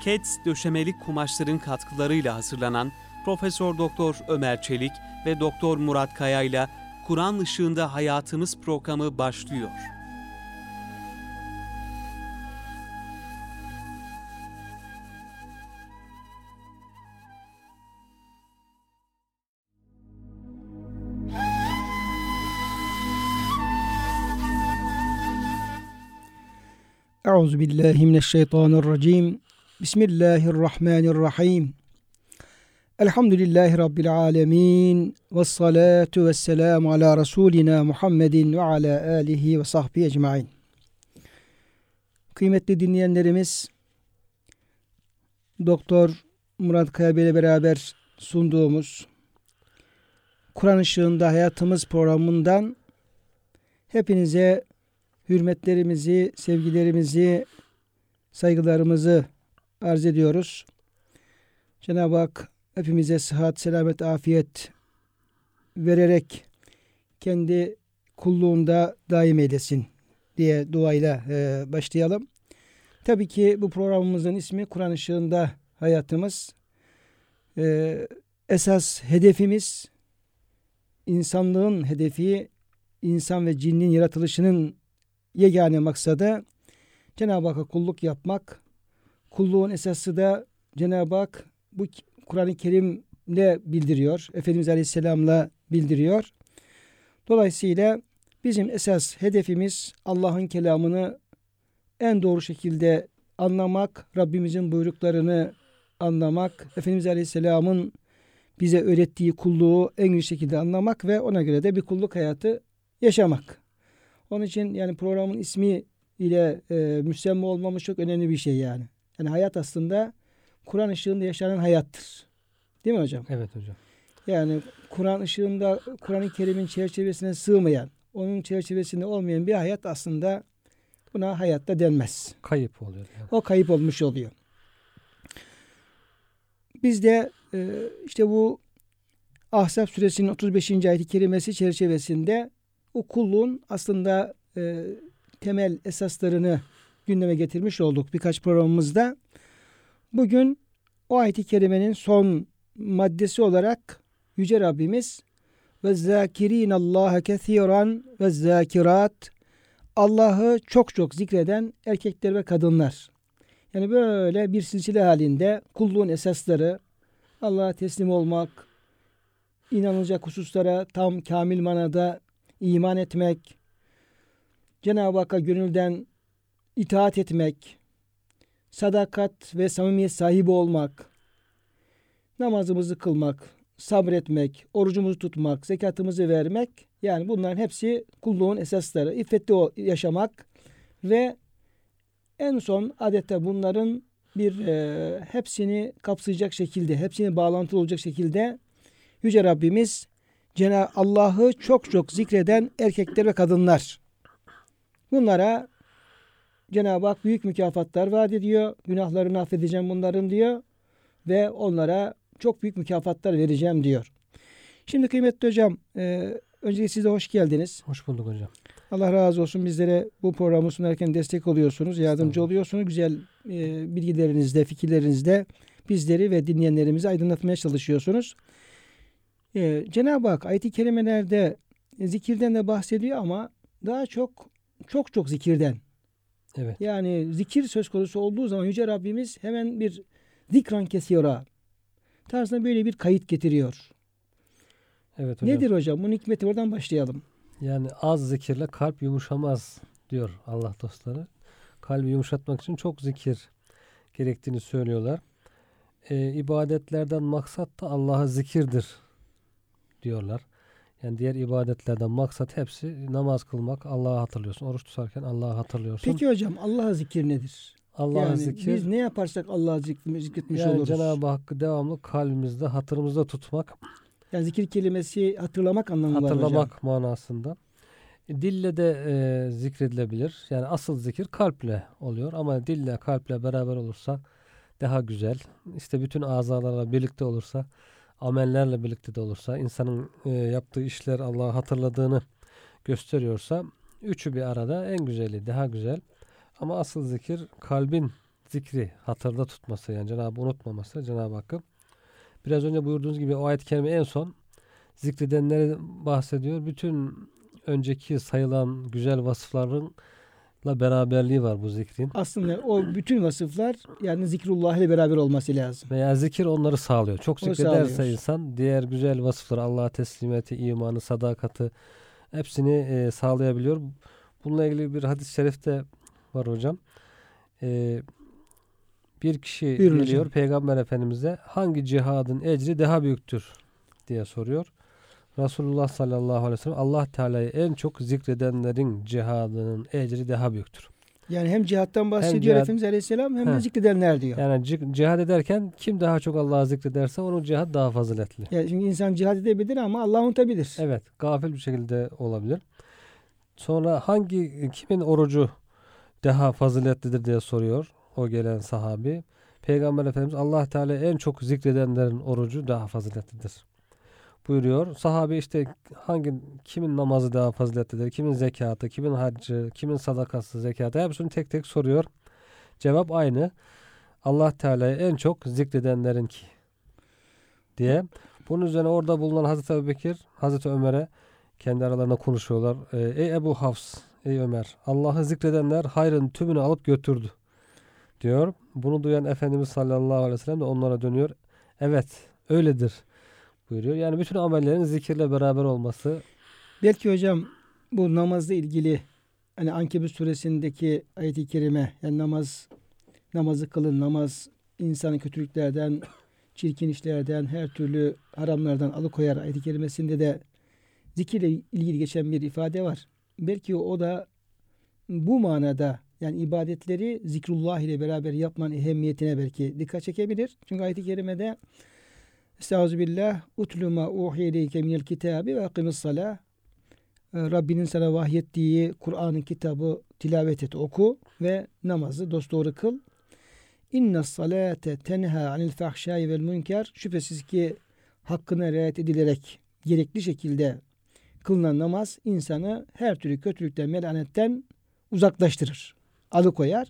KEDS döşemeli kumaşların katkılarıyla hazırlanan Profesör Doktor Ömer Çelik ve Doktor Murat Kaya ile Kur'an Işığında Hayatımız programı başlıyor. Euzubillahimineşşeytanirracim. Bismillahirrahmanirrahim. Elhamdülillahi Rabbil alemin. Vessalatu vesselamu ala Resulina Muhammedin ve ala alihi ve sahbihi ecmain. Kıymetli dinleyenlerimiz, Doktor Murat Kaya Bey ile beraber sunduğumuz Kur'an Işığında Hayatımız programından hepinize hürmetlerimizi, sevgilerimizi, saygılarımızı arz ediyoruz. Cenab-ı Hak hepimize sıhhat, selamet, afiyet vererek kendi kulluğunda daim eylesin diye duayla başlayalım. Tabii ki bu programımızın ismi Kur'an Işığında Hayatımız. Esas hedefimiz, insanlığın hedefi, insan ve cinnin yaratılışının yegane maksadı Cenab-ı Hakk'a kulluk yapmak. Kulluğun esası da Cenab-ı Hak bu Kur'an-ı Kerim'le bildiriyor. Efendimiz Aleyhisselam'la bildiriyor. Dolayısıyla bizim esas hedefimiz Allah'ın kelamını en doğru şekilde anlamak, Rabbimizin buyruklarını anlamak, Efendimiz Aleyhisselam'ın bize öğrettiği kulluğu en iyi şekilde anlamak ve ona göre de bir kulluk hayatı yaşamak. Onun için yani programın ismi ile müsemma olmamız çok önemli bir şey yani. Yani hayat aslında Kur'an ışığında yaşanan hayattır. Değil mi hocam? Evet hocam. Yani Kur'an ışığında, Kur'an-ı Kerim'in çerçevesine sığmayan, onun çerçevesinde olmayan bir hayat aslında buna hayatta denmez. Kayıp oluyor. Yani. O kayıp olmuş oluyor. Biz de işte bu Ahzab Suresinin 35. ayet-i kerimesi çerçevesinde o kulluğun aslında temel esaslarını gündeme getirmiş olduk birkaç programımızda. Bugün o ayet-i kerimenin son maddesi olarak Yüce Rabbimiz وَالزَّاكِر۪ينَ اللّٰهَ كَث۪يرًا وَالزَّاكِرَاتِ Allah'ı çok çok zikreden erkekler ve kadınlar. Yani böyle bir silsile halinde kulluğun esasları, Allah'a teslim olmak, inanılacak hususlara tam kamil manada iman etmek, Cenab-ı Hakk'a gönülden itaat etmek, sadakat ve samimiyet sahibi olmak, namazımızı kılmak, sabretmek, orucumuzu tutmak, zekatımızı vermek, yani bunların hepsi kulluğun esasları. İffetli yaşamak ve en son adeta bunların bir hepsini kapsayacak şekilde, hepsini bağlantılı olacak şekilde Yüce Rabbimiz Cenab-ı Allah'ı çok çok zikreden erkekler ve kadınlar. Bunlara Cenab-ı Hak büyük mükafatlar vaat ediyor. Günahlarını affedeceğim bunların diyor. Ve onlara çok büyük mükafatlar vereceğim diyor. Şimdi kıymetli hocam, öncelikle size hoş geldiniz. Hoş bulduk hocam. Allah razı olsun, bizlere bu programı sunarken destek oluyorsunuz, yardımcı oluyorsunuz. Güzel bilgilerinizle, fikirlerinizle bizleri ve dinleyenlerimizi aydınlatmaya çalışıyorsunuz. Cenab-ı Hak ayet-i kerimelerde zikirden de bahsediyor ama daha çok zikirden. Evet. Yani zikir söz konusu olduğu zaman Yüce Rabbimiz hemen bir zikran kesiyora tarzında böyle bir kayıt getiriyor. Evet hocam. Nedir hocam? Bunun hikmeti, oradan başlayalım. Yani az zikirle kalp yumuşamaz diyor Allah dostları. Kalbi yumuşatmak için çok zikir gerektiğini söylüyorlar. İbadetlerden maksat da Allah'a zikirdir diyorlar. Yani diğer ibadetlerden maksat hepsi namaz kılmak, Allah'ı hatırlıyorsun. Oruç tutarken Allah'ı hatırlıyorsun. Peki hocam, Allah'a zikir nedir? Allah'a yani zikir, biz ne yaparsak Allah'a zikretmiş yani oluruz. Cenab-ı Hakk'ı devamlı kalbimizde, hatırımızda tutmak. Yani zikir kelimesi hatırlamak anlamında hocam. Hatırlamak manasında. Dille de zikredilebilir. Yani asıl zikir kalple oluyor ama dille, kalple beraber olursa daha güzel. İşte bütün azalarla birlikte olursa, amellerle birlikte de olursa, insanın yaptığı işler Allah'ı hatırladığını gösteriyorsa, üçü bir arada en güzeli, daha güzel. Ama asıl zikir kalbin zikri hatırda tutması, yani Cenab-ı unutmaması Cenab-ı Hakk'ın. Biraz önce buyurduğunuz gibi o ayet-i kerime en son zikredenleri bahsediyor. Bütün önceki sayılan güzel vasıfların la beraberliği var bu zikrin. Aslında o bütün vasıflar yani zikrullah ile beraber olması lazım. Veya zikir onları sağlıyor. Çok zikrederse insan diğer güzel vasıfları, Allah'a teslimiyeti, imanı, sadakati hepsini sağlayabiliyor. Bununla ilgili bir hadis-i şerifte var hocam. Bir kişi geliyor Peygamber Efendimiz'e, hangi cihadın ecri daha büyüktür diye soruyor. Resulullah sallallahu aleyhi ve sellem, Allah Teala'yı en çok zikredenlerin cihadının ecri daha büyüktür. Yani hem cihattan bahsediyor hem Efendimiz aleyhisselam hem de zikredenler diyor. Yani cihad ederken kim daha çok Allah'ı zikrederse onun cihad daha faziletli. Yani çünkü insan cihad edebilir ama Allah'ı unutabilir. Evet, gafil bir şekilde olabilir. Sonra kimin orucu daha faziletlidir diye soruyor o gelen sahabi. Peygamber Efendimiz, Allah Teala'yı en çok zikredenlerin orucu daha faziletlidir buyuruyor. Sahabe işte kimin namazı daha faziletlidir, kimin zekatı, kimin haccı, kimin sadakası, zekatı, hepsini tek tek soruyor. Cevap aynı. Allah Teala'yı en çok zikredenlerin ki diye. Bunun üzerine orada bulunan Hazreti Ebu Bekir, Hazreti Ömer'e kendi aralarında konuşuyorlar. Ey Ebu Hafs, ey Ömer, Allah'ı zikredenler hayrın tümünü alıp götürdü diyor. Bunu duyan Efendimiz sallallahu aleyhi ve sellem de onlara dönüyor. Evet, öyledir buyuruyor. Yani bütün amellerin zikirle beraber olması. Belki hocam bu namazla ilgili hani Ankebüs suresindeki ayet-i kerime, yani namazı kılın, namaz insanı kötülüklerden, çirkin işlerden, her türlü haramlardan alıkoyar ayet-i kerimesinde de zikirle ilgili geçen bir ifade var. Belki o da bu manada, yani ibadetleri zikrullah ile beraber yapmanın ehemmiyetine belki dikkat çekebilir. Çünkü ayet-i kerimede Estağfirullah, utlu ma uhiyleyke minel kitabi ve akimis salah. Rabbinin sana vahyettiği Kur'an'ın kitabı tilavet et, oku ve namazı dosdoğru kıl. İnne salate tenha anil fahşai vel münker. Şüphesiz ki hakkına riayet edilerek gerekli şekilde kılınan namaz insanı her türlü kötülükten, melanetten uzaklaştırır, alıkoyar.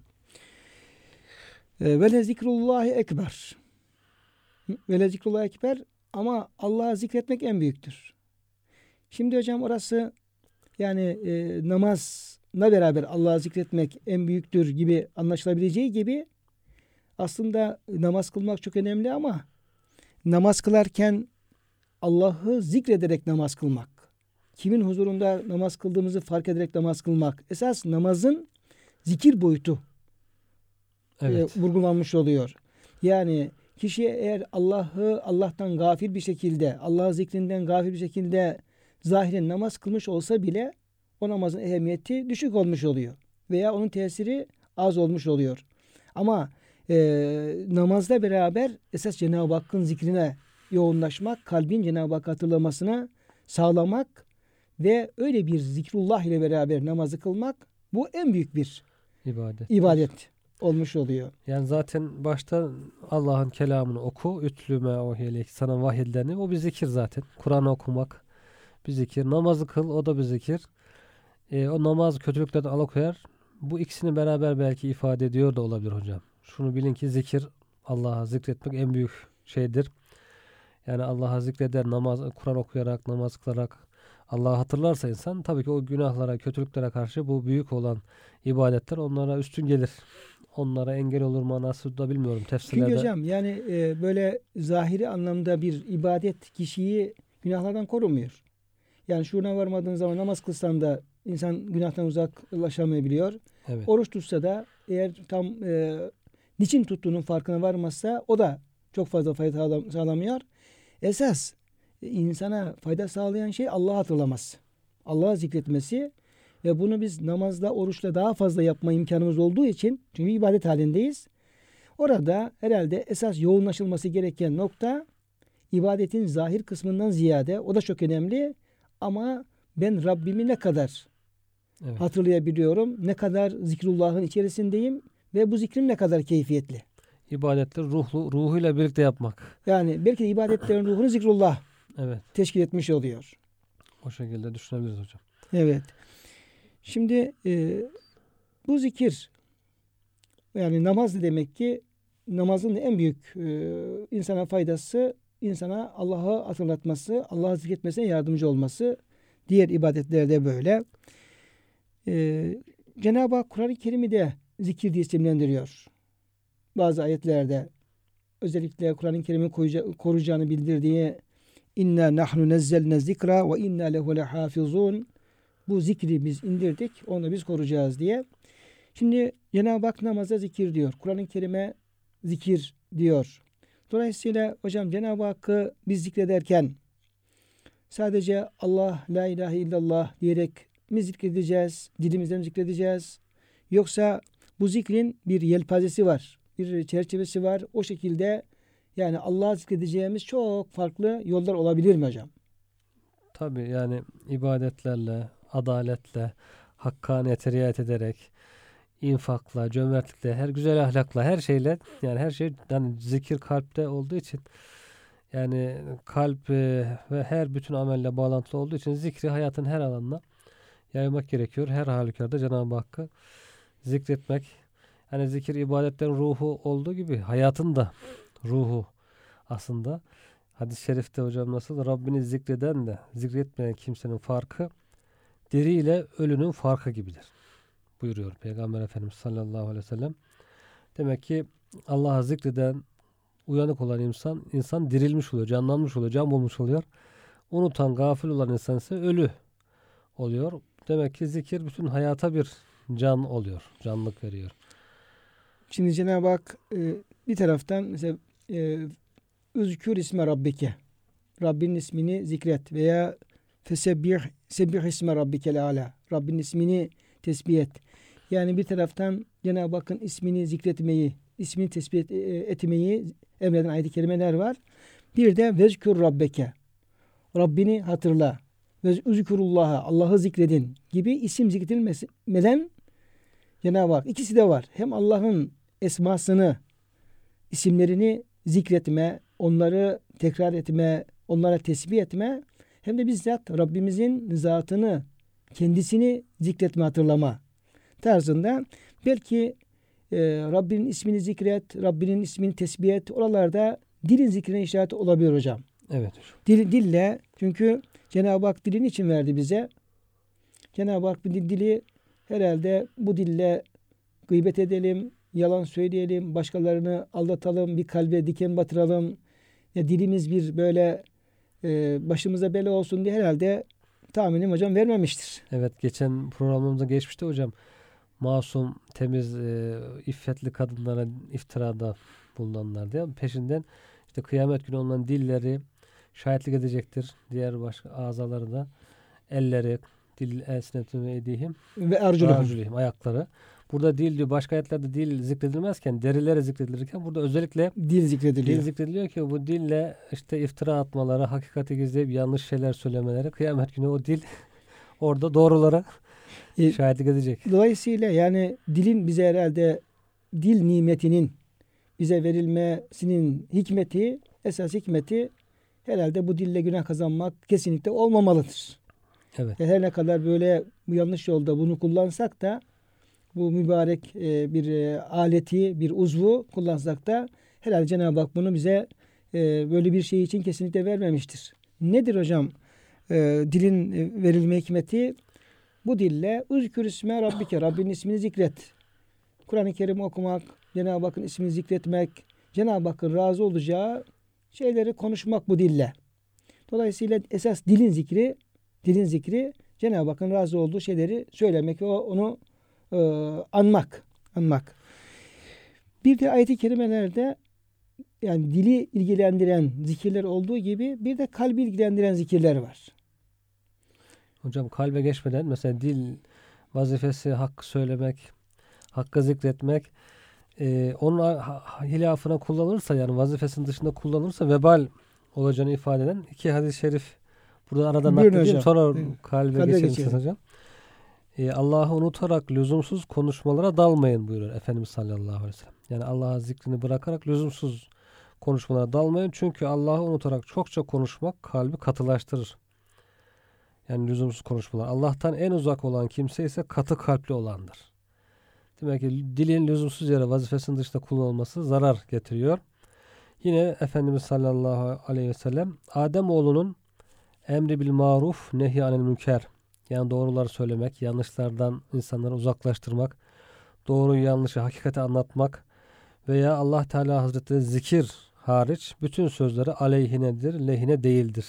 Ve le zikrullahi ekber. Ve zikrullah ekber, ama Allah'ı zikretmek en büyüktür. Şimdi hocam orası yani namazla beraber Allah'ı zikretmek en büyüktür gibi anlaşılabileceği gibi aslında namaz kılmak çok önemli, ama namaz kılarken Allah'ı zikrederek namaz kılmak, kimin huzurunda namaz kıldığımızı fark ederek namaz kılmak, esas namazın zikir boyutu vurgulanmış oluyor. Yani kişiye eğer Allah'tan gafil bir şekilde, Allah'ın zikrinden gafil bir şekilde zahiren namaz kılmış olsa bile o namazın ehemmiyeti düşük olmuş oluyor. Veya onun tesiri az olmuş oluyor. Ama namazla beraber esas Cenab-ı Hakk'ın zikrine yoğunlaşmak, kalbin Cenab-ı Hakk'ı hatırlamasına sağlamak ve öyle bir zikrullah ile beraber namazı kılmak, bu en büyük bir ibadet olmuş oluyor. Yani zaten başta Allah'ın kelamını oku, ütlüme ohyelek, sana vahyedileni, o bir zikir zaten. Kur'an'ı okumak bir zikir. Namazı kıl, o da bir zikir. O namaz kötülüklerden alıkoyar. Bu ikisini beraber belki ifade ediyor da olabilir hocam. Şunu bilin ki zikir, Allah'a zikretmek en büyük şeydir. Yani Allah'a zikreder, namaz, Kur'an okuyarak, namaz kılarak Allah'ı hatırlarsa insan, tabii ki o günahlara, kötülüklere karşı bu büyük olan ibadetler onlara üstün gelir. Onlara engel olur manası da bilmiyorum tefsirlerde. Çünkü hocam yani böyle zahiri anlamda bir ibadet kişiyi günahlardan korumuyor. Yani şuuruna varmadığın zaman namaz kılsan da insan günahtan uzaklaşamayabiliyor. Evet. Oruç tutsa da eğer tam niçin tuttuğunun farkına varmazsa o da çok fazla fayda sağlamıyor. Esas insana fayda sağlayan şey Allah'ı hatırlaması, Allah'ı zikretmesi. Ve bunu biz namazla, oruçla daha fazla yapma imkanımız olduğu için, çünkü ibadet halindeyiz. Orada herhalde esas yoğunlaşılması gereken nokta ibadetin zahir kısmından ziyade, o da çok önemli, ama ben Rabbimi ne kadar hatırlayabiliyorum, ne kadar zikrullah'ın içerisindeyim ve bu zikrim ne kadar keyfiyetli. İbadetleri ruhuyla birlikte yapmak. Yani belki de ibadetlerin ruhunu zikrullah teşkil etmiş oluyor. O şekilde düşünebiliriz hocam. Evet. Şimdi bu zikir Yani namaz demek ki namazın en büyük insana faydası, insana Allah'ı hatırlatması, Allah'ı zikretmesine yardımcı olması. Diğer ibadetlerde böyle. Cenab-ı Hak Kur'an-ı Kerim'i de zikir diye isimlendiriyor. Bazı ayetlerde özellikle Kur'an-ı Kerim'i koruyacağını bildirdiği inna nahnu nezzelne zikra ve inna lehu lehafizun. Bu zikri biz indirdik, onu biz koruyacağız diye. Şimdi Cenab-ı Hak namaza zikir diyor. Kur'an-ı Kerim'e zikir diyor. Dolayısıyla hocam Cenab-ı Hakk'ı biz zikrederken sadece Allah, la ilahe illallah diyerek mi zikredeceğiz, dilimizden mi zikredeceğiz? Yoksa bu zikrin bir yelpazesi var, bir çerçevesi var. O şekilde yani Allah'ı zikredeceğimiz çok farklı yollar olabilir mi hocam? Tabii yani ibadetlerle, adaletle, hakkaniyete riayet ederek, infakla, cömertlikle, her güzel ahlakla, her şeyle, yani her şey yani zikir kalpte olduğu için, yani kalp ve her bütün amelle bağlantılı olduğu için zikri hayatın her alanına yaymak gerekiyor. Her halükarda Cenab-ı Hakk'ı zikretmek, yani zikir ibadetlerin ruhu olduğu gibi hayatın da ruhu aslında. Hadis-i şerifte hocam nasıl? Rabbini zikreden de zikretmeyen kimsenin farkı diriyle ölünün farkı gibidir buyuruyor Peygamber Efendimiz sallallahu aleyhi ve sellem. Demek ki Allah'a zikreden, uyanık olan insan dirilmiş oluyor, canlanmış oluyor, can bulmuş oluyor. Unutan, gafil olan insan ise ölü oluyor. Demek ki zikir bütün hayata bir can oluyor, canlılık veriyor. Şimdi Cenab-ı Hak bir taraftan mesela Üzkür isme Rabbike, Rabbinin ismini zikret veya Fesebbih isme Rabbike'l ala, Rabbinin ismini tesbih et. Yani bir taraftan Cenab-ı Hakk'ın ismini zikretmeyi, ismini tesbih etmeyi emreden ayet-i kerimeler var. Bir de vezkür Rabbeke, Rabbini hatırla, vezkürullah'a, Allah'ı zikredin gibi isim zikredilmeden Cenab-ı Hak, ikisi de var. Hem Allah'ın esmasını, isimlerini zikretme, onları tekrar etme, onlara tesbih etme, hem de bizzat Rabbimizin zatını, kendisini zikretme, hatırlama tarzında. Belki Rabbinin ismini zikret, Rabbinin ismini tesbih et. Oralarda dilin zikrine işaret olabilir hocam. Evet. Dille, çünkü Cenab-ı Hak dilin için verdi bize. Cenab-ı Hak bir dili herhalde bu dille gıybet edelim, yalan söyleyelim, başkalarını aldatalım, bir kalbe diken batıralım. Ya dilimiz bir böyle başımıza bela olsun diye herhalde tahminim hocam vermemiştir. Evet, geçen programımıza geçmişti hocam. Masum, temiz, iffetli kadınlara iftirada bulunanlar diye peşinden işte kıyamet günü onların dilleri şahitlik edecektir. Diğer başka azaları da elleri, dil, elsinetun ve edihim ve arculihim, ayakları. Burada dil diyor. Başka ayetlerde dil zikredilmezken, derileri zikredilirken burada özellikle dil zikrediliyor ki bu dille işte iftira atmaları, hakikati gizleyip yanlış şeyler söylemeleri, kıyamet günü o dil orada doğrulara şahitlik edecek. Dolayısıyla yani dilin bize herhalde, dil nimetinin bize verilmesinin hikmeti, esas hikmeti herhalde bu dille günah kazanmak kesinlikle olmamalıdır. Evet. Her ne kadar böyle yanlış yolda bunu kullansak da, bu mübarek bir aleti, bir uzvu kullansak da herhalde Cenab-ı Hak bunu bize böyle bir şey için kesinlikle vermemiştir. Nedir hocam dilin verilme hikmeti? Bu dille üzkür isme Rabbike, Rabbinin ismini zikret. Kur'an-ı Kerim okumak, Cenab-ı Hakk'ın ismini zikretmek, Cenab-ı Hakk'ın razı olacağı şeyleri konuşmak bu dille. Dolayısıyla esas dilin zikri Cenab-ı Hakk'ın razı olduğu şeyleri söylemek ve onu anmak. Bir de ayet-i kerimelerde yani dili ilgilendiren zikirler olduğu gibi bir de kalbi ilgilendiren zikirler var. Hocam kalbe geçmeden mesela dil vazifesi hakkı söylemek, hakkı zikretmek onun hilafına kullanılırsa, yani vazifesinin dışında kullanılırsa vebal olacağını ifade eden iki hadis-i şerif burada aradan nakledeyim, sonra kalbe geçelim hocam. Allah'ı unutarak lüzumsuz konuşmalara dalmayın buyuruyor Efendimiz sallallahu aleyhi ve sellem. Yani Allah'a zikrini bırakarak lüzumsuz konuşmalara dalmayın. Çünkü Allah'ı unutarak çokça konuşmak kalbi katılaştırır. Yani lüzumsuz konuşmalar. Allah'tan en uzak olan kimse ise katı kalpli olandır. Demek ki dilin lüzumsuz yere vazifesinin dışında kullanılması zarar getiriyor. Yine Efendimiz sallallahu aleyhi ve sellem Ademoğlunun emri bil maruf nehy anil münker, yani doğruları söylemek, yanlışlardan insanları uzaklaştırmak, doğruyu yanlışı hakikati anlatmak veya Allah Teala Hazretleri zikir hariç bütün sözleri aleyhinedir, lehine değildir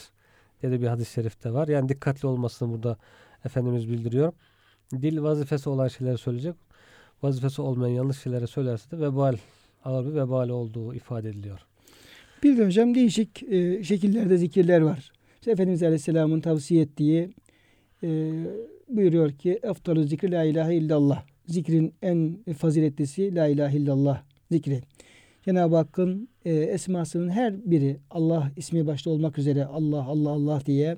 diye bir hadis-i şerifte var. Yani dikkatli olmasını burada Efendimiz bildiriyor. Dil vazifesi olan şeyleri söyleyecek. Vazifesi olmayan yanlış şeyleri söylerse de vebal, ağır bir vebal olduğu ifade ediliyor. Bir de hocam değişik şekillerde zikirler var. İşte Efendimiz Aleyhisselam'ın tavsiye ettiği buyuruyor ki eftalü zikri la ilahe illallah. Zikrin en faziletlisi la ilahe illallah zikri. Cenab-ı Hakk'ın esmasının her biri, Allah ismi başta olmak üzere Allah, Allah, Allah diye,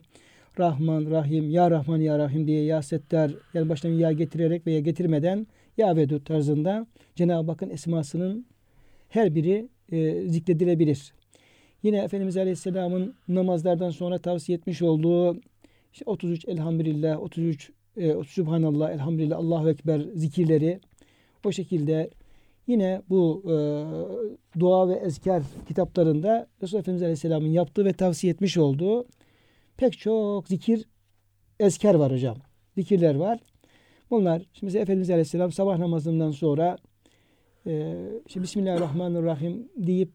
Rahman, Rahim, Ya Rahman, Ya Rahim diye, Ya Settar, yani baştan ya getirerek veya getirmeden Ya Vedud tarzında Cenab-ı Hakk'ın esmasının her biri zikredilebilir. Yine Efendimiz Aleyhisselam'ın namazlardan sonra tavsiye etmiş olduğu işte 33 Elhamdülillah, 33 Subhanallah, Elhamdülillah, Allahu Ekber zikirleri o şekilde. Yine bu dua ve ezkar kitaplarında Resulullah Efendimiz Aleyhisselam'ın yaptığı ve tavsiye etmiş olduğu pek çok zikir, ezkar var hocam. Zikirler var. Bunlar şimdi mesela Efendimiz Aleyhisselam sabah namazından sonra işte Bismillahirrahmanirrahim deyip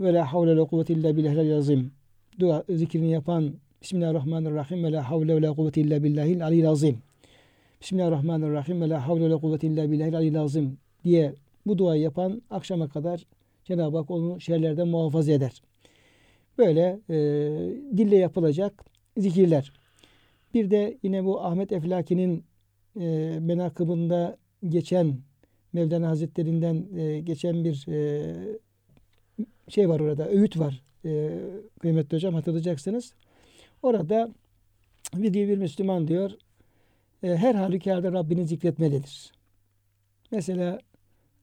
ve la havle ve la kuvvete illa billahil azim dua zikrini yapan Bismillahirrahmanirrahim ve la havle ve la kuvvete illa billahil aliyyil azim. Bismillahirrahmanirrahim ve la havle ve la kuvvete illa billahil aliyyil azim diye bu duayı yapan akşama kadar Cenab-ı Hak onu şerlerden muhafaza eder. Böyle dille yapılacak zikirler. Bir de yine bu Ahmed Eflaki'nin menakıbında geçen Mevlana Hazretlerinden geçen bir şey var orada, öğüt var. Kıymetli hocam hatırlayacaksınız. Orada bir Müslüman diyor, her halükarda Rabbini zikretmelidir. Mesela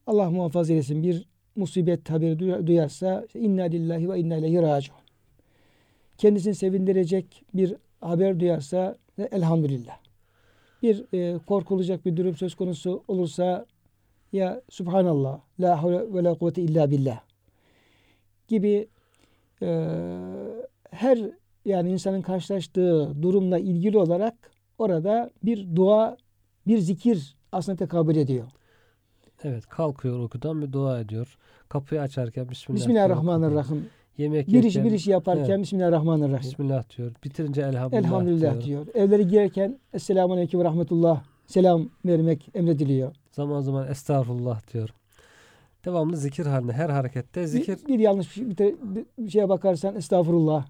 Allah muhafaza eylesin bir musibet haberi duyarsa inna lillahi ve inna ileyhi raciun. Kendisini sevindirecek bir haber duyarsa elhamdülillah. Bir korkulacak bir durum söz konusu olursa ya subhanallah, la havle ve la kuvvete illa billah gibi her yani insanın karşılaştığı durumla ilgili olarak orada bir dua, bir zikir aslında tekabül ediyor. Evet, kalkıyor uykudan bir dua ediyor. Kapıyı açarken Bismillahirrahmanirrahim. Yemek yerken, bir iş yaparken evet. Bismillahirrahmanirrahim. Bismillah diyor. Bitirince elhamdülillah diyor. Evlere girerken Esselamu Aleyküm ve Rahmetullah selam vermek emrediliyor. Zaman zaman Estağfurullah diyor. Devamlı zikir haline, her harekette zikir. Bir yanlış bir şeye bakarsan Estağfurullah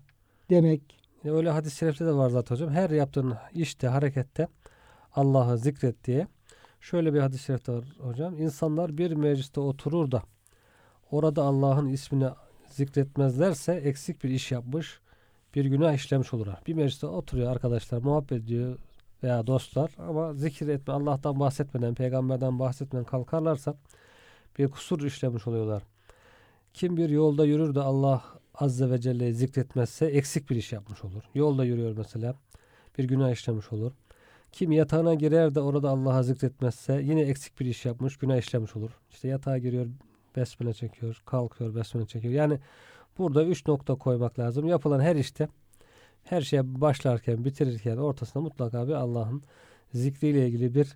demek. Yani öyle hadis-i şerifte de var zaten hocam. Her yaptığın işte, harekette Allah'ı zikret diye. Şöyle bir hadis-i şerifte var hocam. İnsanlar bir mecliste oturur da orada Allah'ın ismini zikretmezlerse eksik bir iş yapmış, bir günah işlemiş olurlar. Bir mecliste oturuyor arkadaşlar, muhabbet ediyor veya dostlar ama zikir etme, Allah'tan bahsetmeden, peygamberden bahsetmeden kalkarlarsa bir kusur işlemiş oluyorlar. Kim bir yolda yürür de Allah Azze ve Celle'yi zikretmezse eksik bir iş yapmış olur. Yolda yürüyor mesela, bir günah işlemiş olur. Kim yatağına girer de orada Allah'a zikretmezse yine eksik bir iş yapmış, günah işlemiş olur. İşte yatağa giriyor, besmele çekiyor, kalkıyor, besmele çekiyor. Yani burada 3 nokta koymak lazım. Yapılan her işte, her şeye başlarken, bitirirken ortasında mutlaka bir Allah'ın zikriyle ilgili bir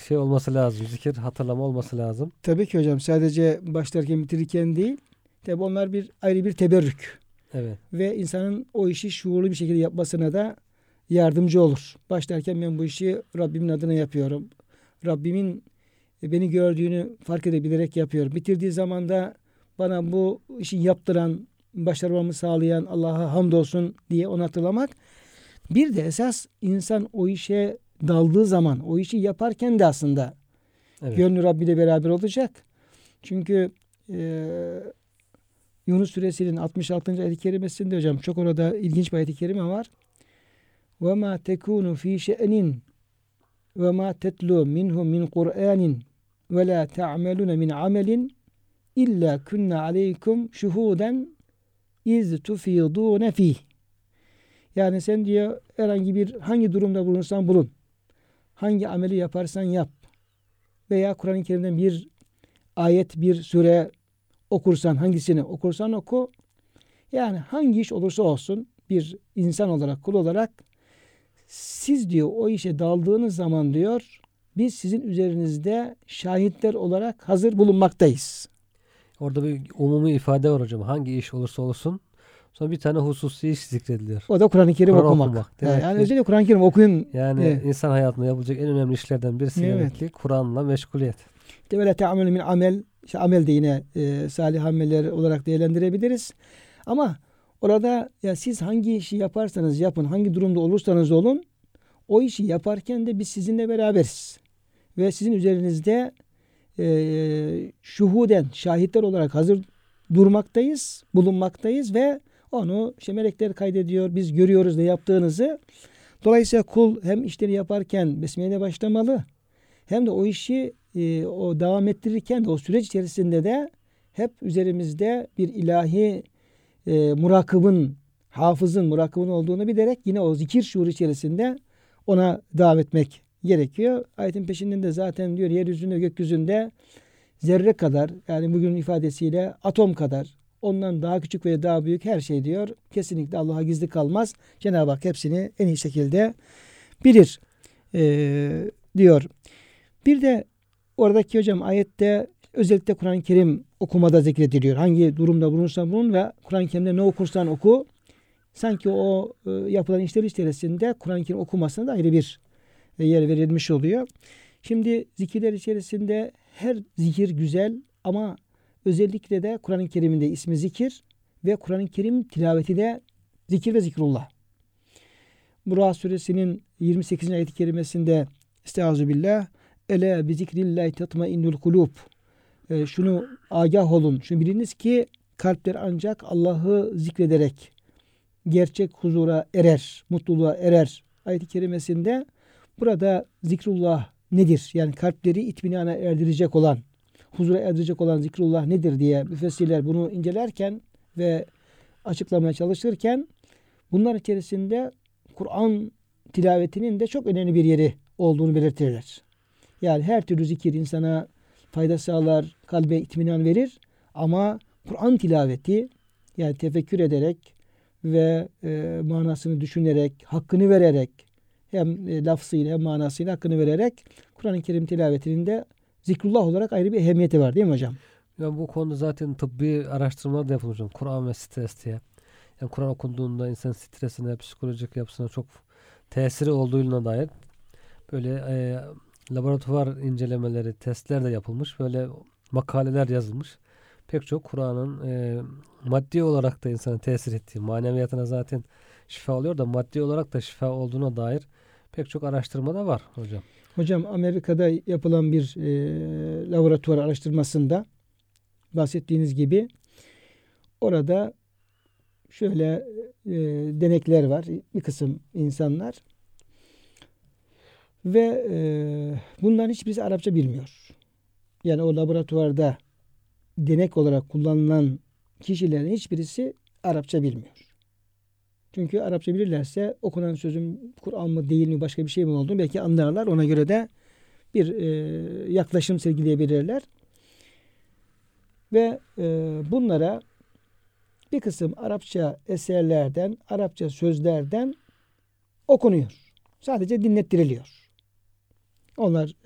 şey olması lazım. Zikir, hatırlama olması lazım. Tabii ki hocam sadece başlarken, bitirirken değil. Tabii onlar bir ayrı bir teberrük. Evet. Ve insanın o işi şuurlu bir şekilde yapmasına da yardımcı olur. Başlarken ben bu işi Rabbimin adına yapıyorum. Rabbimin beni gördüğünü fark edebilerek yapıyorum. Bitirdiği zaman da bana bu işi yaptıran, başarmamı sağlayan Allah'a hamdolsun diye onu hatırlamak. Bir de esas insan o işe daldığı zaman, o işi yaparken de aslında evet, gönlü Rabbi ile beraber olacak. Çünkü Yunus Suresi'nin 66. ayet-i kerimesinde hocam çok orada ilginç bir ayet-i kerime var. وَمَا تَكُونُ ف۪ي شَأْنٍ وَمَا تَتْلُوا مِنْهُ مِنْ قُرْآنٍ وَلَا تَعْمَلُونَ مِنْ عَمَلٍ اِلَّا كُنَّ عَلَيْكُمْ شُهُودًا اِذْ تُف۪يضُونَ ف۪يهِ. Yani sen diyor herhangi bir, hangi durumda bulunursan bulun, hangi ameli yaparsan yap veya Kur'an-ı Kerim'den bir ayet, bir sure okursan, hangisini okursan oku. Yani hangi iş olursa olsun bir insan olarak, kul olarak siz diyor o işe daldığınız zaman diyor biz sizin üzerinizde şahitler olarak hazır bulunmaktayız. Orada bir umumi ifade var hocam. Hangi iş olursa olsun. Sonra bir tane hususi iş zikrediliyor. O da Kur'an-ı Kerim okumak. Yani özellikle Kur'an-ı Kerim okuyun. Yani insan hayatında yapılacak en önemli işlerden birisi Kur'an'la meşguliyet. İşte böyle te'amül min amel. İşte amel de yine salih ameller olarak değerlendirebiliriz. Ama orada ya siz hangi işi yaparsanız yapın, hangi durumda olursanız olun, o işi yaparken de biz sizinle beraberiz. Ve sizin üzerinizde şuhuden, şahitler olarak hazır durmaktayız, bulunmaktayız ve onu işte melekler kaydediyor, biz görüyoruz ne yaptığınızı. Dolayısıyla kul hem işleri yaparken besmeleyle başlamalı, hem de o işi o devam ettirirken de o süreç içerisinde de hep üzerimizde bir ilahi murakibin, hafızın, murakibin olduğunu bilerek yine o zikir şuuru içerisinde ona davet etmek gerekiyor. Ayetin peşinden de zaten diyor yeryüzünde, gökyüzünde zerre kadar, yani bugünün ifadesiyle atom kadar, ondan daha küçük ve daha büyük her şey diyor. Kesinlikle Allah'a gizli kalmaz. Cenab-ı Hak hepsini en iyi şekilde bilir diyor. Bir de oradaki hocam ayette özellikle Kur'an-ı Kerim okumada zikrediliyor. Hangi durumda bulunursan bulun ve Kur'an-ı Kerim'de ne okursan oku. Sanki o yapılan işler içerisinde Kur'an-ı Kerim okumasına da ayrı bir yer verilmiş oluyor. Şimdi zikirler içerisinde her zikir güzel ama özellikle de Kur'an-ı Kerim'inde ismi zikir ve Kur'an-ı Kerim tilaveti de zikir ve zikrullah. Murat Suresi'nin 28. ayet-i kerimesinde Estağzubillah Ele bi zikrillahi tatmainnul kulub. Şunu agah olun. Şunu biliniz ki kalpler ancak Allah'ı zikrederek gerçek huzura erer, mutluluğa erer. Ayet-i kerimesinde burada zikrullah nedir? Yani kalpleri itminana erdirecek olan, huzura erdirecek olan zikrullah nedir diye müfessirler bunu incelerken ve açıklamaya çalışırken bunlar içerisinde Kur'an tilavetinin de çok önemli bir yeri olduğunu belirtirler. Yani her türlü zikir insana fayda sağlar, kalbe itminan verir ama Kur'an tilaveti yani tefekkür ederek ve manasını düşünerek, hakkını vererek hem lafzıyla hem manasıyla hakkını vererek Kur'an-ı Kerim tilavetinin de zikrullah olarak ayrı bir ehemmiyeti var değil mi hocam? Yani bu konuda zaten tıbbi araştırmalar da yapılmış. Kur'an ve stres diye. Yani Kur'an okunduğunda insanın stresine, psikolojik yapısına çok tesiri olduğuna dair böyle laboratuvar incelemeleri, testler de yapılmış. Böyle makaleler yazılmış. Pek çok Kur'an'ın maddi olarak da insana tesir ettiği, maneviyatına zaten şifa oluyor da maddi olarak da şifa olduğuna dair pek çok araştırma da var hocam. Hocam Amerika'da yapılan bir laboratuvar araştırmasında bahsettiğiniz gibi orada şöyle denekler var. Bir kısım insanlar ve bunların hiçbirisi Arapça bilmiyor. Yani o laboratuvarda denek olarak kullanılan kişilerin hiçbirisi Arapça bilmiyor. Çünkü Arapça bilirlerse okunan sözün Kur'an mı değil mi başka bir şey mi olduğunu belki anlarlar. Ona göre de bir yaklaşım sergileyebilirler. Ve bunlara bir kısım Arapça eserlerden, Arapça sözlerden okunuyor. Sadece dinlettiriliyor. Onlar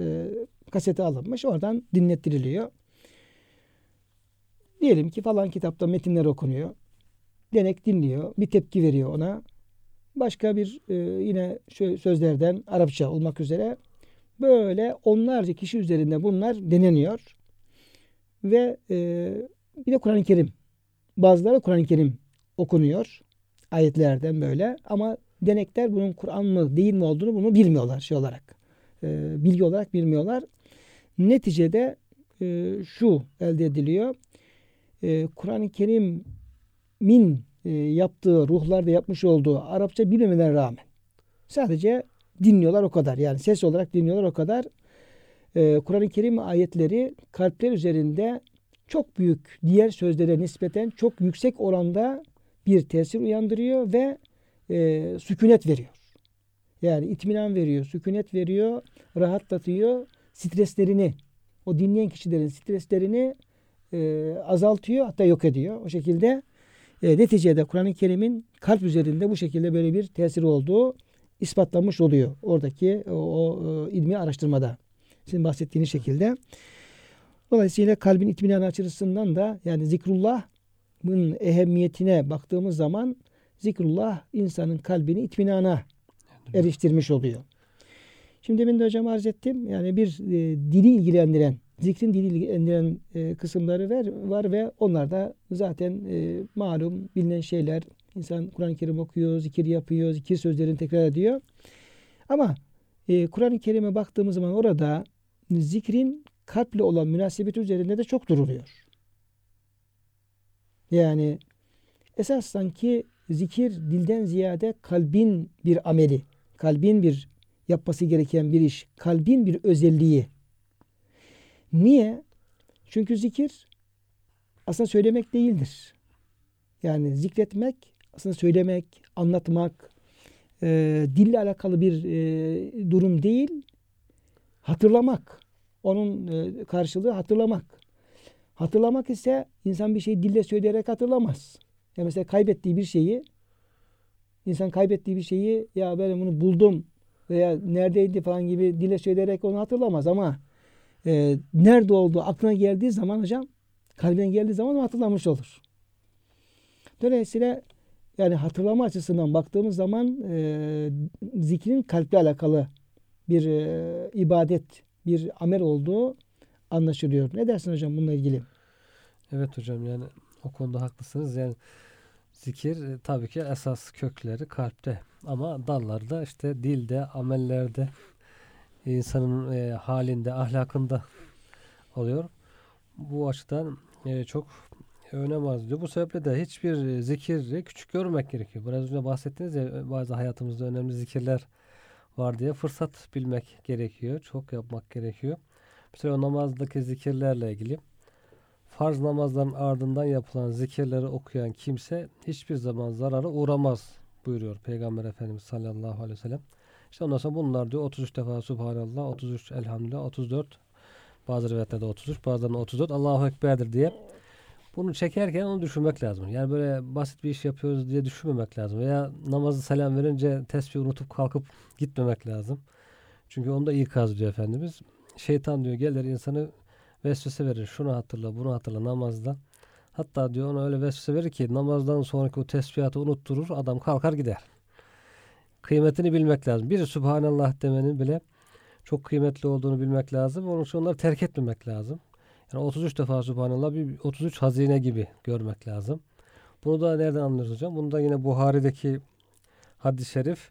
kasete alınmış, oradan dinlettiriliyor. Diyelim ki falan kitapta metinler okunuyor. Denek dinliyor, bir tepki veriyor ona. Başka bir yine sözlerden Arapça olmak üzere böyle onlarca kişi üzerinde bunlar deneniyor. Ve bir de Kur'an-ı Kerim. Bazıları Kur'an-ı Kerim okunuyor ayetlerden böyle ama denekler bunun Kur'an mı değil mi olduğunu bunu bilmiyorlar şey olarak. Bilgi olarak bilmiyorlar. Neticede şu elde ediliyor. Kur'an-ı Kerim'in yaptığı, ruhlarda yapmış olduğu Arapça bilmemelerine rağmen sadece dinliyorlar o kadar. Yani ses olarak dinliyorlar o kadar. Kur'an-ı Kerim ayetleri kalpler üzerinde çok büyük, diğer sözlere nispeten çok yüksek oranda bir tesir uyandırıyor ve sükunet veriyor. Yani itminan veriyor, sükunet veriyor, rahatlatıyor, streslerini o dinleyen kişilerin streslerini azaltıyor, hatta yok ediyor. O şekilde neticede Kur'an-ı Kerim'in kalp üzerinde bu şekilde böyle bir tesiri olduğu ispatlanmış oluyor. Oradaki o ilmi araştırmada. Sizin bahsettiğiniz şekilde. Dolayısıyla kalbin itminanı açısından da yani zikrullah'ın ehemmiyetine baktığımız zaman zikrullah insanın kalbini itminana eriştirmiş oluyor. Şimdi demin de hocam arz ettim. Yani bir dili ilgilendiren, zikrin dili ilgilendiren kısımları var ve onlar da zaten malum bilinen şeyler. İnsan Kur'an-ı Kerim okuyor, zikir yapıyor, zikir sözlerini tekrar ediyor. Ama Kur'an-ı Kerim'e baktığımız zaman orada zikrin kalple olan münasebeti üzerinde de çok duruluyor. Yani esas sanki zikir dilden ziyade kalbin bir ameli, kalbin bir yapması gereken bir iş, kalbin bir özelliği. Niye? Çünkü zikir aslında söylemek değildir. Yani zikretmek aslında söylemek, anlatmak, dille alakalı bir durum değil, hatırlamak. Onun karşılığı hatırlamak. Hatırlamak ise insan bir şeyi dille söyleyerek hatırlamaz. Ya mesela kaybettiği bir şeyi ya ben bunu buldum veya neredeydi falan gibi dile söyleyerek onu hatırlamaz ama nerede olduğu aklına geldiği zaman hocam kalbine geldiği zaman hatırlamış olur. Dolayısıyla yani hatırlama açısından baktığımız zaman zikrin kalple alakalı bir ibadet, bir amel olduğu anlaşılıyor. Ne dersin hocam bununla ilgili? Evet hocam yani o konuda haklısınız. Yani zikir tabii ki esas kökleri kalpte ama dallarda işte dilde, amellerde, insanın halinde, ahlakında oluyor. Bu açıdan çok önem arz ediyor. Bu sebeple de hiçbir zikiri küçük görmek gerekiyor. Biraz önce bahsettiniz ya bazı hayatımızda önemli zikirler var diye fırsat bilmek gerekiyor. Çok yapmak gerekiyor. Mesela o namazdaki zikirlerle ilgili farz namazların ardından yapılan zikirleri okuyan kimse hiçbir zaman zarara uğramaz buyuruyor Peygamber Efendimiz sallallahu aleyhi ve sellem. İşte ondan sonra bunlar diyor 33 defa Subhanallah, 33 Elhamdülillah, 34 bazı rivayetlerde 33, bazılarında 34 Allahu Ekber'dir diye. Bunu çekerken onu düşünmek lazım. Yani böyle basit bir iş yapıyoruz diye düşünmemek lazım. Veya namazı selam verince tesbihi unutup kalkıp gitmemek lazım. Çünkü onu da ikaz diyor Efendimiz. Şeytan diyor gelir insanı vesvese verir. Şunu hatırla, bunu hatırla namazda. Hatta diyor ona öyle vesvese verir ki namazdan sonraki o tesbihatı unutturur. Adam kalkar gider. Kıymetini bilmek lazım. Bir Subhanallah demenin bile çok kıymetli olduğunu bilmek lazım. Onun için onları terk etmemek lazım. Yani 33 defa Subhanallah bir 33 hazine gibi görmek lazım. Bunu da nereden anlıyoruz hocam? Bunu da yine Buhari'deki hadis-i şerif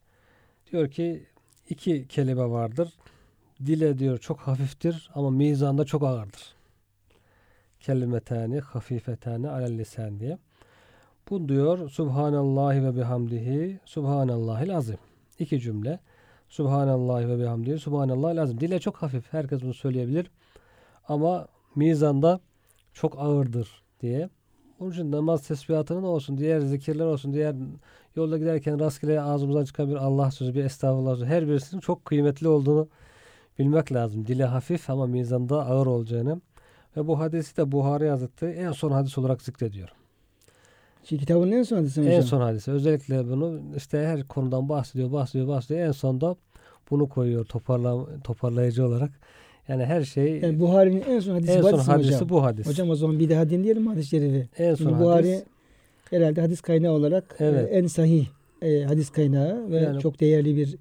diyor ki iki kelime vardır. Dile diyor çok hafiftir ama mizanda çok ağırdır. Kelimetani, hafifetani, alel lisan diye. Bu diyor Subhanallahi ve bihamdihi, Subhanallahil azim. İki cümle. Subhanallahi ve bihamdihi, Subhanallahil azim. Dile çok hafif. Herkes bunu söyleyebilir. Ama mizanda çok ağırdır diye. Onun için namaz tesbihatının olsun, diğer zikirler olsun, diğer yolda giderken rastgele ağzımızdan çıkan bir Allah sözü, bir estağfurullah sözü, her birisinin çok kıymetli olduğunu bilmek lazım. Dile hafif ama mizanda ağır olacağını. Ve bu hadisi de Buhari Hazretleri en son hadis olarak zikrediyor. Şimdi kitabın en son hadisi mi hocam? En son hadisi. Özellikle bunu işte her konudan bahsediyor. En sonda bunu koyuyor toparlayıcı olarak. Yani her şey... Yani Buhari'nin en son hadisi, bu hadis. Hocam o zaman bir daha dinleyelim hadis-i şerifi. En son Buhari hadis. Herhalde hadis kaynağı olarak en sahih hadis kaynağı ve yani, çok değerli bir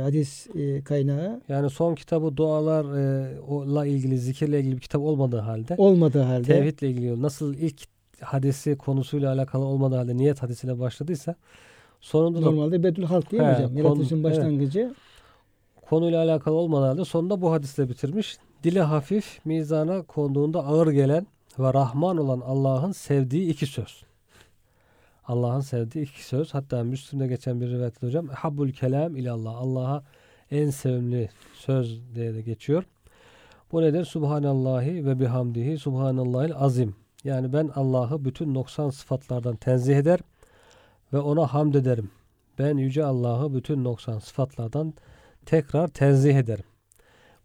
hadis kaynağı. Yani son kitabı dualarla ilgili, zikirle ilgili bir kitap olmadığı halde. Tevhidle ilgili nasıl ilk hadisi konusuyla alakalı olmadığı halde niyet hadisiyle başladıysa sonunda normalde Bedül Halk değil mi hocam? Yaratılışın başlangıcı. Evet. Konuyla alakalı olmadığı halde sonunda bu hadisle bitirmiş. Dili hafif, mizana konduğunda ağır gelen ve Rahman olan Allah'ın sevdiği iki söz. Allah'ın sevdiği iki söz. Hatta Müslim'de geçen bir rivayette hocam Habbul kelam ilallah. Allah'a en sevimli söz diye de geçiyor. Bu nedir? Subhanallahi ve bihamdihi Subhanallahil azim. Yani ben Allah'ı bütün noksan sıfatlardan tenzih eder ve ona hamd ederim. Ben Yüce Allah'ı bütün noksan sıfatlardan tekrar tenzih ederim.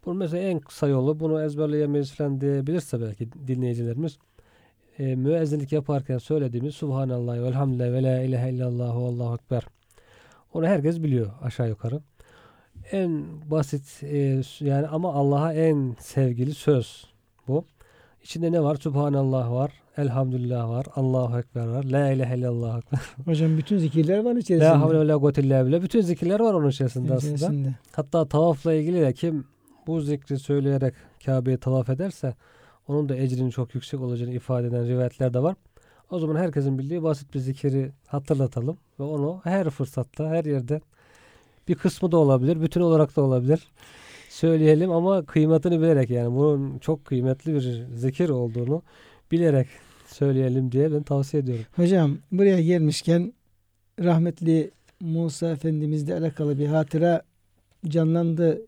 Bu mesela en kısa yolu, bunu ezberleyemeyiz falan diyebilirse belki dinleyicilerimiz müezzinlik yaparken söylediğimiz Subhanallah ve elhamdülillah ve la ilahe illallah ve Allahu Ekber. Onu herkes biliyor aşağı yukarı. En basit yani ama Allah'a en sevgili söz bu. İçinde ne var? Subhanallah var, elhamdülillah var, Allahu Ekber var, la ilahe illallah var. Hocam bütün zikirler var içerisinde. La havle ve la kuvvete illa billah. Bütün zikirler var onun içerisinde. Aslında. Hatta tavafla ilgili de kim bu zikri söyleyerek Kabe'ye tavaf ederse onun da ecrinin çok yüksek olacağını ifade eden rivayetler de var. O zaman herkesin bildiği basit bir zikiri hatırlatalım ve onu her fırsatta, her yerde bir kısmı da olabilir, bütün olarak da olabilir. Söyleyelim ama kıymetini bilerek, yani bunun çok kıymetli bir zikir olduğunu bilerek söyleyelim diye ben tavsiye ediyorum. Hocam buraya gelmişken rahmetli Musa Efendimizle alakalı bir hatıra canlandı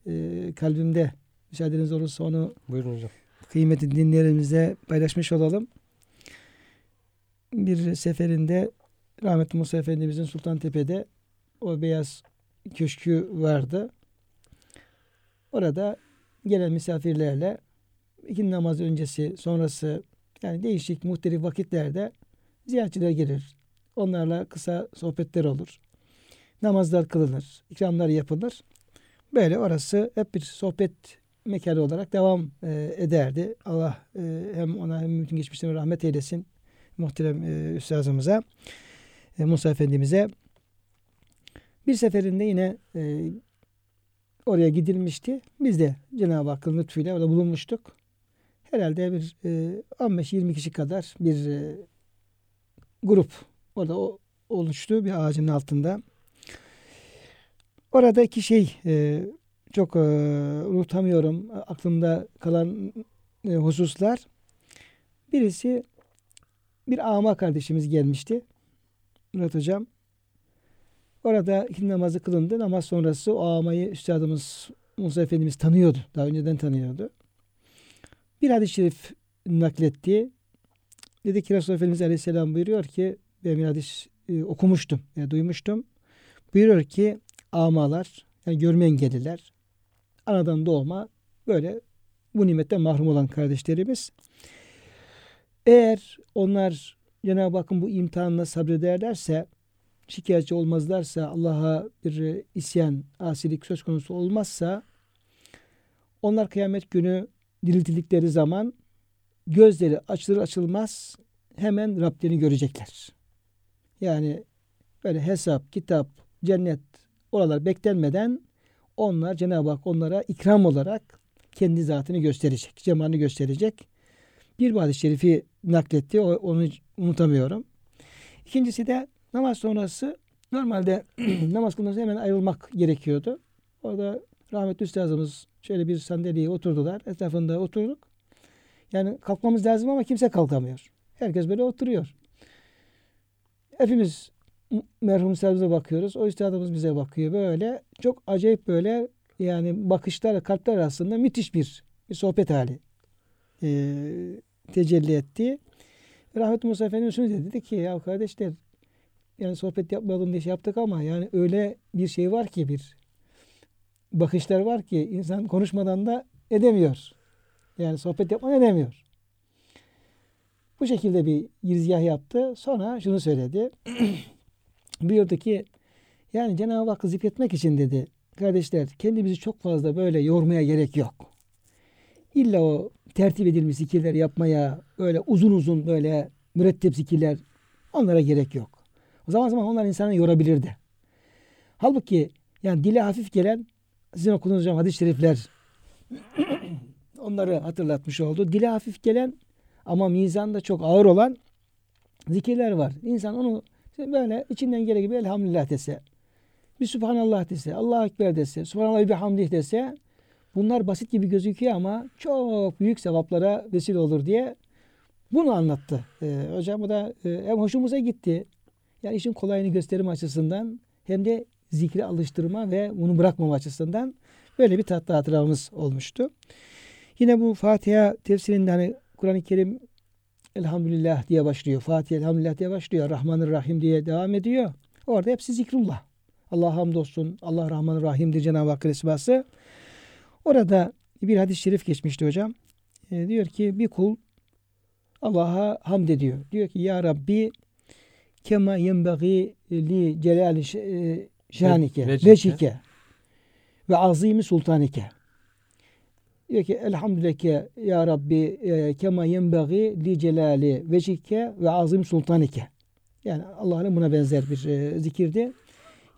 kalbimde. Müsaadeniz olursa onu buyurun hocam. Kıymetli dinleyenlerimize paylaşmış olalım. Bir seferinde rahmetli Musa Efendimizin Sultan Tepe'de o beyaz köşkü vardı. Orada gelen misafirlerle ikindi namazı öncesi, sonrası, yani değişik muhtelif vakitlerde ziyaretçiler gelir. Onlarla kısa sohbetler olur. Namazlar kılınır, ikramlar yapılır. Böyle orası hep bir sohbet mekanı olarak devam ederdi. Allah hem ona hem mümkün geçmişlerine rahmet eylesin. Muhterem üstazımıza, Musa Efendimiz'e. Bir seferinde yine oraya gidilmişti. Biz de Cenab-ı Hakk'ın lütfuyla orada bulunmuştuk. Herhalde bir 15-20 kişi kadar bir grup orada oluştu bir ağacın altında. Oradaki çok unutamıyorum, aklımda kalan hususlar. Birisi bir ama kardeşimiz gelmişti. Murat Hocam. Orada ikindi namazı kılındı. Namaz sonrası o amayı üstadımız Musa Efendimiz tanıyordu. Daha önceden tanıyordu. Bir hadis-i şerif nakletti. Dedi ki Resulullah Efendimiz Aleyhisselam buyuruyor ki, ben bir hadis okumuştum, duymuştum. Buyuruyor ki amalar, yani görme engelliler, anadan doğma böyle bu nimetten mahrum olan kardeşlerimiz. Eğer onlar Cenab-ı Hakk'ın bu imtihanına sabrederlerse, şikayetçi olmazlarsa, Allah'a bir isyan, asilik söz konusu olmazsa, onlar kıyamet günü diriltildikleri zaman gözleri açılır açılmaz hemen Rablerini görecekler. Yani böyle hesap, kitap, cennet oralar beklenmeden onlar, Cenab-ı Hak onlara ikram olarak kendi zatını gösterecek, cemalini gösterecek. Bir hadis-i şerifi nakletti, onu unutamıyorum. İkincisi de namaz sonrası, normalde namaz kılınması hemen ayrılmak gerekiyordu. Orada rahmetli üstazımız şöyle bir sandalyeye oturdular. Etrafında oturduk. Yani kalkmamız lazım ama kimse kalkamıyor. Herkes böyle oturuyor. Hepimiz merhum üstazımıza bakıyoruz. O üstazımız bize bakıyor. Böyle çok acayip böyle yani bakışlar, kalpler arasında müthiş bir sohbet hali tecelli etti. Rahmetli Musa Efendimiz dedi ki, ya kardeşler, yani sohbet yapmayalım diye yaptık ama yani öyle bir şey var ki, bir bakışlar var ki insan konuşmadan da edemiyor. Yani sohbet yapmadan edemiyor. Bu şekilde bir girizgah yaptı. Sonra şunu söyledi. Buyurdu ki, yani Cenab-ı Hakk'ı zikretmek için dedi, kardeşler kendimizi çok fazla böyle yormaya gerek yok. İlla o tertip edilmiş zikirler yapmaya, öyle uzun uzun böyle mürettep zikirler, onlara gerek yok. O zaman zaman onlar insanı yorabilirdi. Halbuki yani dile hafif gelen sizin okuduğunuz hocam hadis-i şerifler onları hatırlatmış oldu. Dile hafif gelen ama mizanda çok ağır olan zikirler var. İnsan onu böyle içinden gele gibi elhamdülillah dese, bir Subhanallah dese, Allahu Ekber dese, Subhanallah ve hamdih dese, bunlar basit gibi gözüküyor ama çok büyük sevaplara vesile olur diye bunu anlattı. Hocam bu da hem hoşumuza gitti. Yani işin kolayını gösterme açısından hem de zikre alıştırma ve bunu bırakmama açısından böyle bir tatlı hatıramız olmuştu. Yine bu Fatiha tefsirinde hani Kur'an-ı Kerim elhamdülillah diye başlıyor. Fatiha elhamdülillah diye başlıyor. Rahmanirrahim diye devam ediyor. Orada hepsi zikrullah. Allah hamdolsun. Allah Rahmanirrahim'dir Cenab-ı Hakk'ın isması. Orada bir hadis-i şerif geçmişti hocam. Diyor ki bir kul Allah'a hamd ediyor. Diyor ki ya Rabbi kema yenbagî li celâli şânike vecike ve azîmi sultânike. Diyor ki elhamdüleke ya Rabbi kema yenbagî li celâli vecike ve azîmi sultânike. Yani Allah'ın buna benzer bir zikirdi.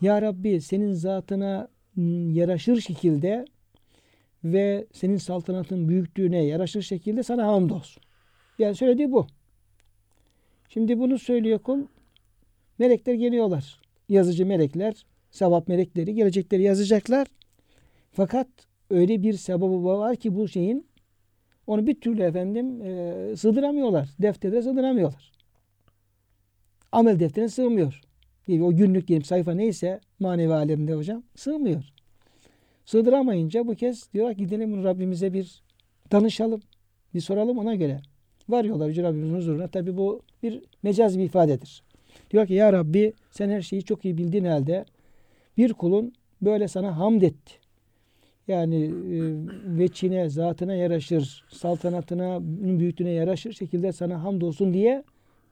Ya Rabbi senin zatına yaraşır şekilde ve senin saltanatın büyüklüğüne yaraşır şekilde sana hamdolsun. Yani söylediği bu. Şimdi bunu söylüyor kul. Melekler geliyorlar. Yazıcı melekler, sevap melekleri gelecekleri yazacaklar. Fakat öyle bir sebabı var ki bu şeyin onu bir türlü sığdıramıyorlar. Deftere sığdıramıyorlar. Amel defterine sığmıyor. Yani o günlük sayfa neyse manevi alemde hocam sığmıyor. Sığdıramayınca bu kez diyorlar gidelim bunu Rabbimize bir danışalım. Bir soralım ona göre. Varıyorlar Yüce Rabbimizin huzuruna. Tabi bu bir mecaz bir ifadedir. Diyor ki ya Rabbi sen her şeyi çok iyi bildiğin halde bir kulun böyle sana hamd etti. Yani veçine, zatına yaraşır, saltanatına, büyüklüğüne yaraşır şekilde sana hamd olsun diye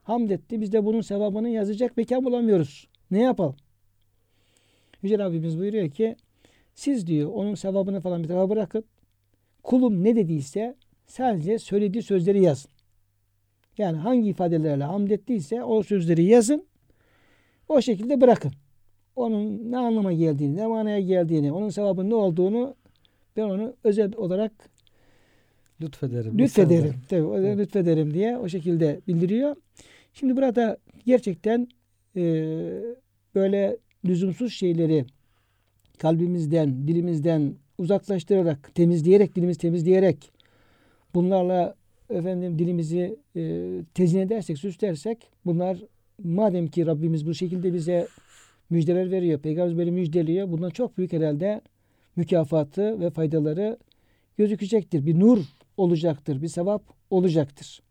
hamd etti. Biz de bunun sevabını yazacak mekan bulamıyoruz. Ne yapalım? Yüce Rabbimiz buyuruyor ki siz diyor onun sevabını falan bir tarafa bırakın. Kulum ne dediyse sadece söylediği sözleri yazın. Yani hangi ifadelerle hamd ettiyse o sözleri yazın. O şekilde bırakın. Onun ne anlama geldiğini, ne manaya geldiğini, onun sevabının ne olduğunu ben onu özel olarak lütfederim. Tabii, lütfederim diye o şekilde bildiriyor. Şimdi burada gerçekten böyle lüzumsuz şeyleri kalbimizden, dilimizden uzaklaştırarak, dilimizi temizleyerek bunlarla dilimizi tezyin edersek, süslersek bunlar madem ki Rabbimiz bu şekilde bize müjdeler veriyor, Peygamber böyle müjdeliyor. Bundan çok büyük herhalde mükafatı ve faydaları gözükecektir. Bir nur olacaktır, bir sevap olacaktır.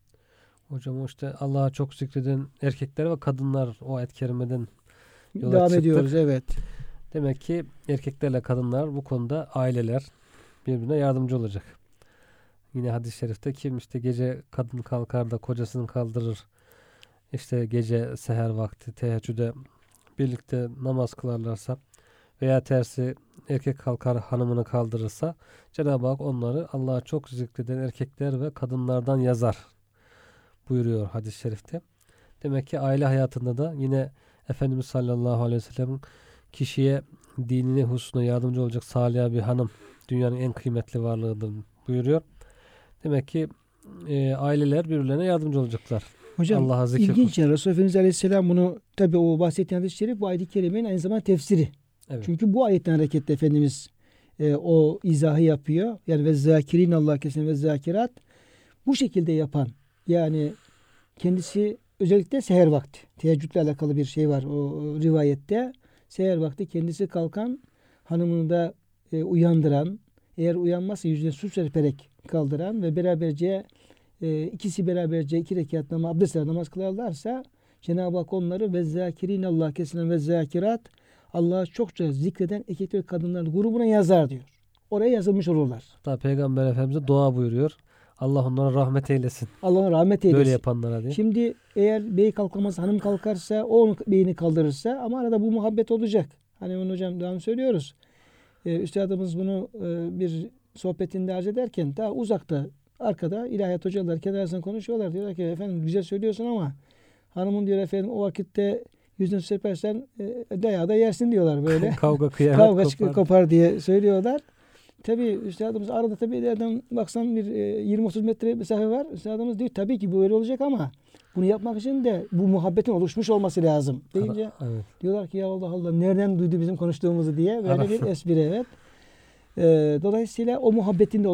Hocam işte Allah'a çok zikreden erkekler ve kadınlar o ayet-i kerimeden yola devam çıktık. Ediyoruz, evet. Demek ki erkeklerle kadınlar bu konuda aileler birbirine yardımcı olacak. Yine hadis-i şerifte kim işte gece kadın kalkar da kocasını kaldırır. İşte gece seher vakti teheccüde birlikte namaz kılarlarsa veya tersi erkek kalkar hanımını kaldırırsa Cenab-ı Hak onları Allah'a çok zikreden erkekler ve kadınlardan yazar buyuruyor hadis-i şerifte. Demek ki aile hayatında da yine Efendimiz sallallahu aleyhi ve sellem'in kişiye dinini hususuna yardımcı olacak salih bir hanım dünyanın en kıymetli varlığıdır buyuruyor. Demek ki aileler birbirlerine yardımcı olacaklar. Hocam Allah'a zikir ilginç ya Resulü Efendimiz Aleyhisselam bunu tabi o bahsettiği hadis-i şerif bu ayet-i kerimenin aynı zamanda tefsiri. Evet. Çünkü bu ayetten hareketle Efendimiz o izahı yapıyor. Yani ve zakirin Allah kesin ve zakirat bu şekilde yapan yani kendisi özellikle seher vakti teheccüdle alakalı bir şey var o rivayette. Seher vakti kendisi kalkan hanımını da uyandıran eğer uyanmazsa yüzüne su serperek kaldıran ve beraberce ikisi beraberce iki rekat namaz kılarlarsa Cenab-ı Hak onları ve zakirin Allah kesin ve zakirat Allah'ı çokça zikreden erkekler kadınların grubuna yazar diyor. Oraya yazılmış olurlar. Hatta Peygamber Efendimiz'e dua buyuruyor. Allah onlara rahmet eylesin. Allah rahmet eylesin. Böyle yapanlara diye. Şimdi eğer bey kalkamazsa hanım kalkarsa o onun beyini kaldırırsa ama arada bu muhabbet olacak. Hani bunu hocam daha söylüyoruz. Üstadımız bunu bir sohbetinde arz ederken daha uzakta arkada ilahiyat hocalar kenarından konuşuyorlar. Diyorlar ki efendim güzel söylüyorsun ama hanımın diyor efendim o vakitte yüzünü serpersen dayağı da yersin diyorlar böyle. Kavga kıyamet kopar diye söylüyorlar. Tabii üstadımız arada tabii nereden baksan bir 20-30 metre mesafe var. Üstadımız diyor tabii ki böyle olacak ama bunu yapmak için de bu muhabbetin oluşmuş olması lazım deyince evet. Diyorlar ki ya Allah nereden duydu bizim konuştuğumuzu diye böyle bir espri evet. Dolayısıyla o muhabbetin de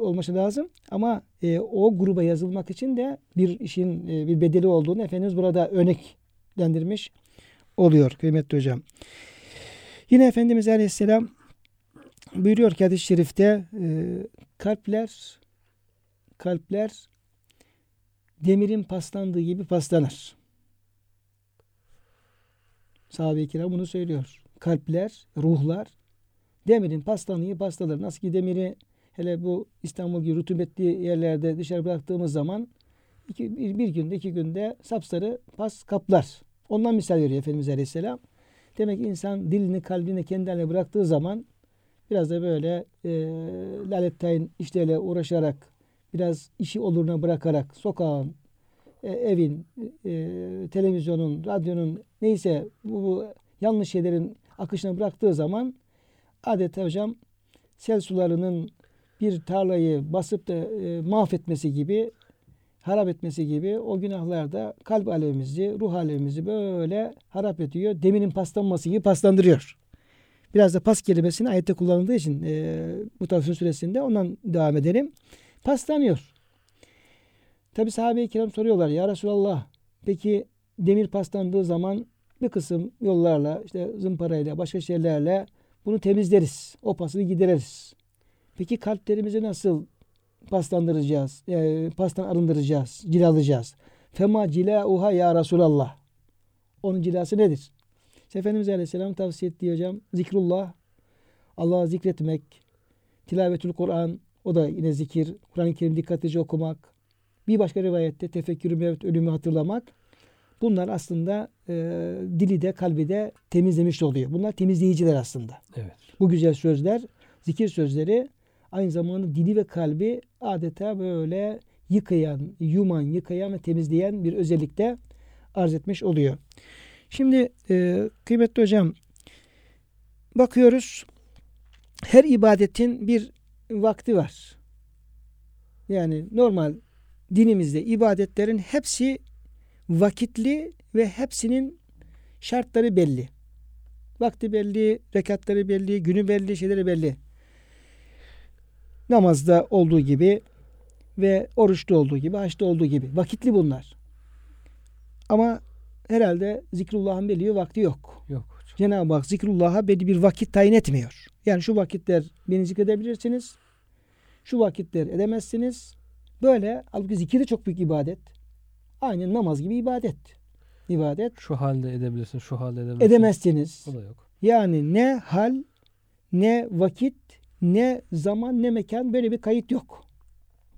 olması lazım ama o gruba yazılmak için de bir işin bir bedeli olduğunu Efendimiz burada örneklendirmiş oluyor kıymetli hocam. Yine Efendimiz Aleyhisselam buyuruyor ki hadis-i şerifte kalpler demirin paslandığı gibi paslanır. Sahabe-i kiram bunu söylüyor. Kalpler, ruhlar demirin paslandığı gibi paslanır. Nasıl ki demiri hele bu İstanbul gibi rutubetli yerlerde dışarı bıraktığımız zaman bir günde, iki günde sapsarı pas kaplar. Ondan misal veriyor Efendimiz Aleyhisselam. Demek ki insan dilini, kalbini kendi haline bıraktığı zaman biraz da böyle lalettayn işlerle uğraşarak, biraz işi oluruna bırakarak, sokağın, evin, televizyonun, radyonun neyse bu yanlış şeylerin akışına bıraktığı zaman adeta hocam sel sularının bir tarlayı basıp da mahvetmesi gibi, harap etmesi gibi o günahlar da kalp alemimizi, ruh alemimizi böyle harap ediyor. Deminin paslanması gibi paslandırıyor. Biraz da pas kelimesini ayette kullanıldığı için Mutaffifin Suresi'nde ondan devam edelim. Paslanıyor. Tabi sahabe-i kiram soruyorlar. Ya Resulallah, peki demir paslandığı zaman bir kısım yollarla, işte zımparayla, başka şeylerle bunu temizleriz. O pasını gideririz. Peki kalplerimizi nasıl paslandıracağız, pastan arındıracağız, cilalayacağız? Fema cilauha ya Resulallah. Onun cilası nedir? İşte Efendimiz Aleyhisselam tavsiye ettiği hocam zikrullah, Allah'ı zikretmek, tilavetül Kur'an, o da yine zikir, Kur'an-ı Kerim dikkatlice okumak, bir başka rivayette tefekkürü mevt, ölümü hatırlamak. Bunlar aslında dili de kalbi de temizlemiş oluyor. Bunlar temizleyiciler aslında. Evet. Bu güzel sözler, zikir sözleri aynı zamanda dili ve kalbi adeta böyle yıkayan, yuman, yıkayan ve temizleyen bir özellikte arz etmiş oluyor. Şimdi kıymetli hocam, bakıyoruz her ibadetin bir vakti var. Yani normal dinimizde ibadetlerin hepsi vakitli ve hepsinin şartları belli. Vakti belli, rekatları belli, günü belli, şeyleri belli. Namazda olduğu gibi ve oruçta olduğu gibi, haçta olduğu gibi. Vakitli bunlar. Ama herhalde zikrullah'ın belli bir vakti yok. Yok. Cenab-ı Hak zikrullah'a belli bir vakit tayin etmiyor. Yani şu vakitler beni zikredebilirsiniz, şu vakitler edemezsiniz. Böyle, halbuki zikir de çok büyük ibadet. Aynen namaz gibi ibadet. İbadet. Şu halde edebilirsiniz, şu halde edemezsiniz. Edemezsiniz. O da yok. Yani ne hal, ne vakit, ne zaman, ne mekan, böyle bir kayıt yok.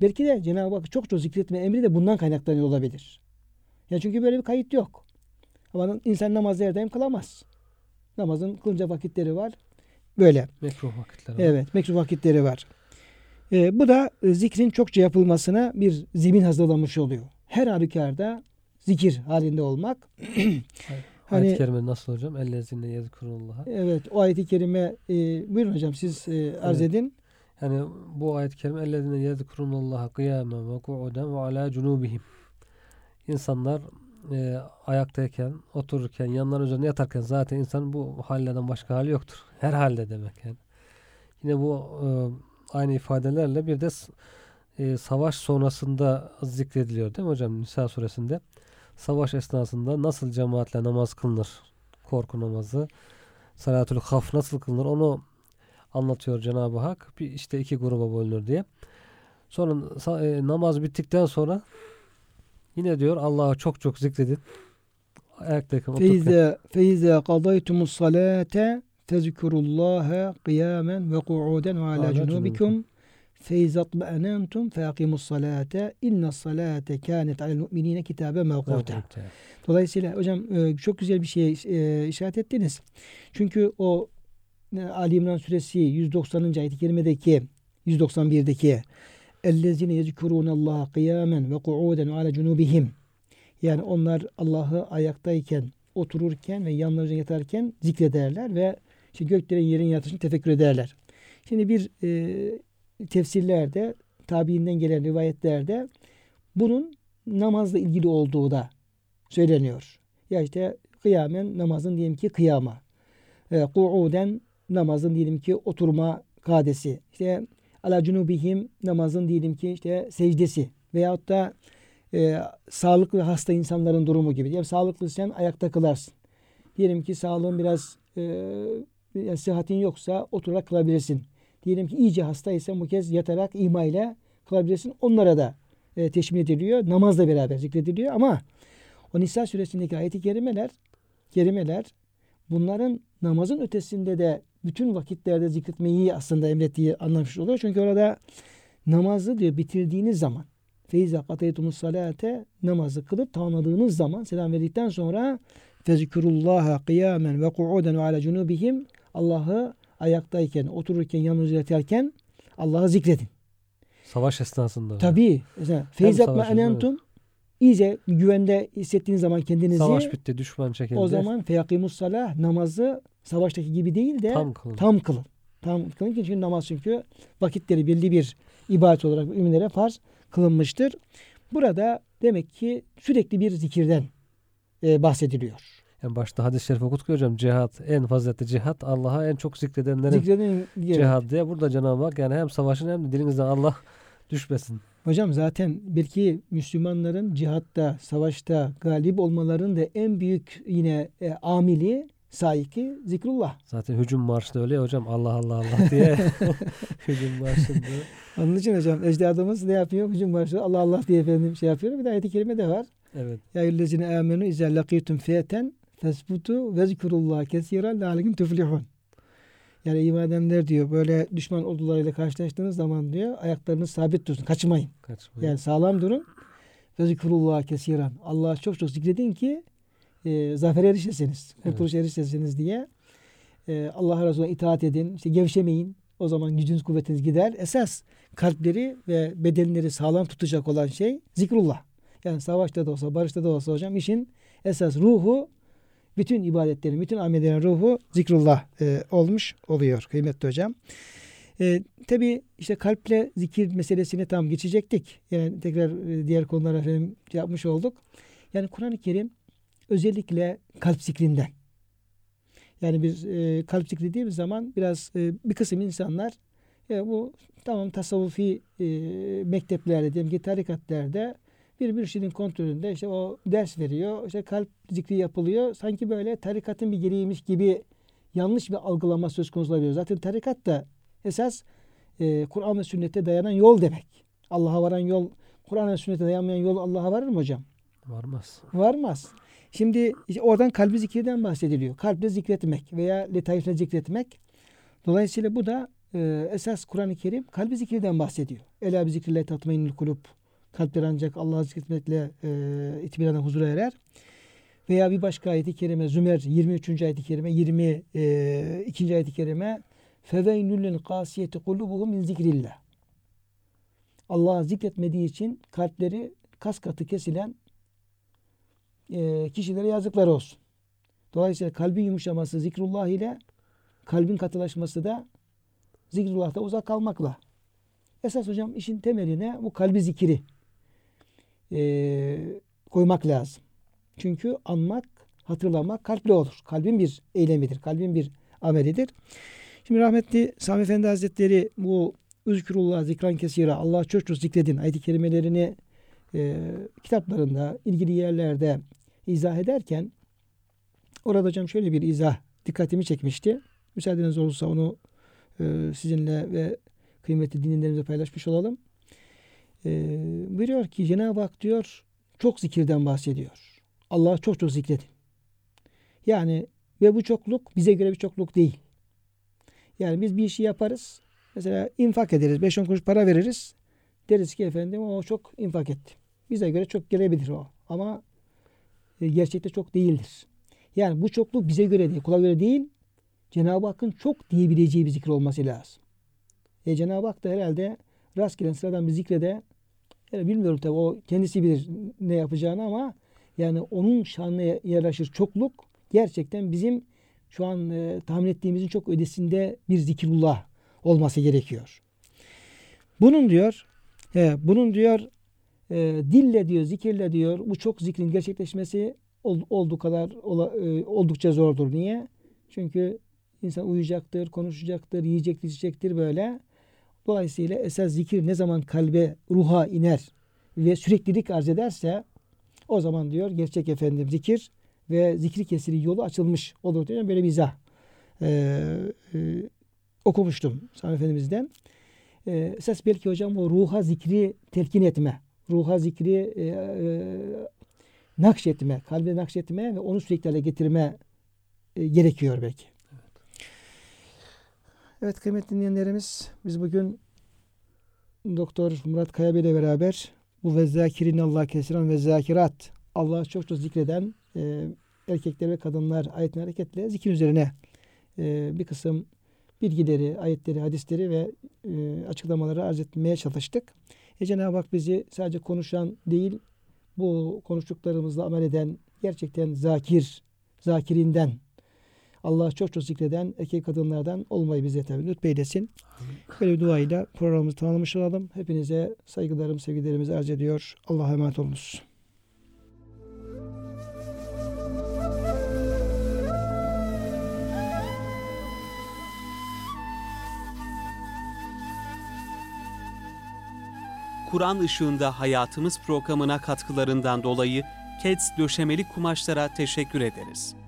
Belki de Cenab-ı Hak çok zikretme emri de bundan kaynaklanıyor olabilir. Yani çünkü böyle bir kayıt yok. Ama insan namazı her daim kılamaz. Namazın kılınca vakitleri var. Böyle. Mekruh vakitleri var. Evet, mekruh vakitleri var. Bu da zikrin çokça yapılmasına bir zemin hazırlamış oluyor. Her halükarda zikir halinde olmak. Ayet-i kerime nasıl hocam? Ellezine yezkurullah'a. Evet, o ayet-i kerime buyurun hocam siz arz edin. Yani bu ayet-i kerime ellezine yezkurullah'a kıyamen ve ku'uden ve ala cunubihim. İnsanlar ayaktayken, otururken, yanların üzerine yatarken zaten insan bu hallerden başka hali yoktur. Her halde demek yani. Yine bu aynı ifadelerle bir de savaş sonrasında zikrediliyor değil mi hocam? Nisa suresinde savaş esnasında nasıl cemaatle namaz kılınır? Korku namazı, salatül haf nasıl kılınır? Onu anlatıyor Cenab-ı Hak. İşte iki gruba bölünür diye. Sonra namaz bittikten sonra yine diyor Allah'ı çok zikredin. Ayaktayken otururken. Feize kadaytumus salate tezkurullaha kıyamen ve ku'uden ve ala cunubikum. فَاِذَطْمَأَنَنْتُمْ فَاقِمُوا الصَّلَاةَ اِنَّ الصَّلَاةَ كَانَتْ عَلَى الْمُؤْمِنِينَ كِتَابًا مَوْقُوتًا. Dolayısıyla hocam çok güzel bir şeye işaret ettiniz. Çünkü o Ali İmran Suresi 190. ayet-i kerimedeki 191'deki اَلَّذِينَ يَذْكُرُونَ اللّٰهَ قِيَامًا وَقُعُودًا وَعَلَى جُنُوبِهِمْ. Yani onlar Allah'ı ayaktayken, otururken ve yanlarına yatarken zikrederler ve işte göklerin yerin yaratışını tefekkür ederler. Şimdi bir tefsirlerde, tabiinden gelen rivayetlerde bunun namazla ilgili olduğu da söyleniyor. Ya işte kıyamen namazın diyelim ki kıyama. Ku'uden namazın diyelim ki oturma kadesi. İşte ala cunubihim namazın diyelim ki işte secdesi. Veyahut da sağlıklı hasta insanların durumu gibi. Yani sağlıklıysan ayakta kılarsın. Diyelim ki sağlığın biraz yani sıhhatin yoksa oturarak kılabilirsin. Diyelim ki iyice hastaysa bu kez yatarak ima ile kılabilirsin. Onlara da teşmil ediliyor. Namazla beraber zikrediliyor ama o Nisa suresindeki ayet-i kerimeler bunların namazın ötesinde de bütün vakitlerde zikretmeyi aslında emrettiği anlamış oluyor. Çünkü orada namazı diyor bitirdiğiniz zaman feiza kateytumus salate namazı kılıp tamamladığınız zaman selam verdikten sonra fezkurullaha kıyamen ve ku'uden ve ala cunubihim Allah'ı ayaktayken, otururken, yalnız yatarken Allah'ı zikredin. Savaş esnasında. Tabii. Feyzat ma'enentum iyice güvende hissettiğiniz zaman kendinizi savaş bitti, düşman çekildi. O zaman feyakimus salah namazı savaştaki gibi değil de tam kılın. Tam kılın çünkü namaz çünkü vakitleri belli bir ibadet olarak müminlere farz kılınmıştır. Burada demek ki sürekli bir zikirden bahsediliyor. Yani başta hadis-i şerif okuduk hocam. Cihat, en faziletli cihat Allah'a en çok zikredenlerin cihadı diye. Burada Cenab-ı Hak yani hem savaşın hem de dilinizden Allah düşmesin. Hocam zaten belki Müslümanların cihatta, savaşta galip olmalarının da en büyük yine amili, saiki zikrullah. Zaten hücum marşı da öyle hocam. Allah Allah Allah diye hücum marşı diye. Onun için hocam ecdadımız ne yapıyor? Hücum marşı Allah Allah diye efendim şey yapıyor. Bir de ayet-i kerime de var. Evet. Ya yüllezine amenu izâ lakîtum fiyeten tesbutu ve zikrullah kesiran lâlekim tuflihun. Yani iman edenler diyor böyle düşman ordularıyla karşılaştığınız zaman diyor ayaklarınız sabit dursun. Kaçmayın. Yani sağlam durun. Ve zikrullah kesiran. Allah'ı çok çok zikredin ki zafere erişirsiniz. Kurtuluşa erişirsiniz diye. Allah'a Resulü'ne itaat edin. İşte gevşemeyin. O zaman gücünüz kuvvetiniz gider. Esas kalpleri ve bedenleri sağlam tutacak olan şey zikrullah. Yani savaşta da olsa, barışta da olsa hocam işin esas ruhu bütün ibadetlerin, bütün amellerin ruhu zikrullah olmuş oluyor kıymetli hocam. Tabii işte kalple zikir meselesini tam geçecektik. Yani tekrar diğer konulara efendim yapmış olduk. Yani Kur'an-ı Kerim özellikle kalp zikrinden. Yani biz kalp zikri dediğimiz zaman biraz bir kısım insanlar bu tamam tasavvufi mekteplerde diyelim ki tarikatlerde bir mürşidin kontrolünde işte o ders veriyor, işte kalp zikri yapılıyor. Sanki böyle tarikatın bir gereğiymiş gibi yanlış bir algılama söz konusu olabiliyor. Zaten tarikat da esas Kur'an ve sünnete dayanan yol demek. Allah'a varan yol, Kur'an ve sünnete dayanmayan yol Allah'a varır mı hocam? Varmaz. Şimdi işte oradan kalbi zikirden bahsediliyor. Kalple zikretmek veya letaifle zikretmek. Dolayısıyla bu da esas Kur'an-ı Kerim kalbi zikirden bahsediyor. Ela bi zikrillah tatmainnül kulub. Kalpler ancak Allah'ı zikretmekle itminana huzura erer. Veya bir başka ayet-i kerime Zümer 23. ayet-i kerime 22. ayet-i kerime feveynülün kasiyeti kulubuhu min zikrillah. Allah'ı zikretmediği için kalpleri kas katı kesilen kişilere yazıklar olsun. Dolayısıyla kalbin yumuşaması zikrullah ile kalbin katılaşması da zikrullah'ta uzak kalmakla. Esas hocam işin temeline bu kalbi zikiri koymak lazım. Çünkü anmak, hatırlamak kalple olur. Kalbin bir eylemidir, kalbin bir amelidir. Şimdi rahmetli Sami Efendi Hazretleri bu Üzkürullah zikran kesira, Allah'ı çok çok zikredin ayet-i kerimelerini kitaplarında, ilgili yerlerde izah ederken orada hocam şöyle bir izah dikkatimi çekmişti. Müsaadeniz olursa onu sizinle ve kıymetli dinlerimize paylaşmış olalım. Buyuruyor ki Cenab-ı Hak diyor çok zikirden bahsediyor. Allah'ı çok çok zikredin. Yani ve bu çokluk bize göre bir çokluk değil. Yani biz bir işi yaparız. Mesela infak ederiz. 5-10 kuruş para veririz. Deriz ki efendim o çok infak etti. Bize göre çok gelebilir o. Ama gerçekte çok değildir. Yani bu çokluk bize göre değil. Kula göre değil. Cenab-ı Hakk'ın çok diyebileceği bir zikir olması lazım. Cenab-ı Hak da herhalde rastgele sıradan bir zikrede yani bilmiyorum tabii o kendisi bilir ne yapacağını ama yani onun şanına yaraşır çokluk gerçekten bizim şu an tahmin ettiğimizin çok ötesinde bir zikrullah olması gerekiyor. Bunun diyor dille diyor zikirle diyor bu çok zikrin gerçekleşmesi oldukça zordur. Niye? Çünkü insan uyuyacaktır, konuşacaktır, yiyecektir, içecektir böyle. Dolayısıyla esas zikir ne zaman kalbe, ruha iner ve süreklilik arz ederse o zaman diyor gerçek efendim zikir ve zikri kesiri yolu açılmış olur diyor. Böyle bir izah okumuştum Sami Efendimiz'den. Esas belki hocam o ruha zikri telkin etme, ruha zikri nakşetme, kalbe nakşetme ve onu sürekli hale getirme gerekiyor belki. Evet kıymetli dinleyenlerimiz, biz bugün Doktor Murat Kaya Bey ile beraber bu vezzakirin Allah kesiran ve zakirat, Allah'ı çok çok zikreden erkekler ve kadınlar ayetine hareketle zikir üzerine bir kısım bilgileri, ayetleri, hadisleri ve açıklamaları arz etmeye çalıştık. Cenab-ı Hak bizi sadece konuşan değil, bu konuştuklarımızla amel eden, gerçekten zakir, zakirinden, Allah'ı çok çok zikreden erkek kadınlardan olmayı bize tabi lütfeylesin. Böyle bir duayla programımızı tamamlamış olalım. Hepinize saygılarım, sevgilerimizi arz ediyor. Allah'a emanet olunuz. Kur'an Işığında Hayatımız programına katkılarından dolayı KEDS döşemeli kumaşlara teşekkür ederiz.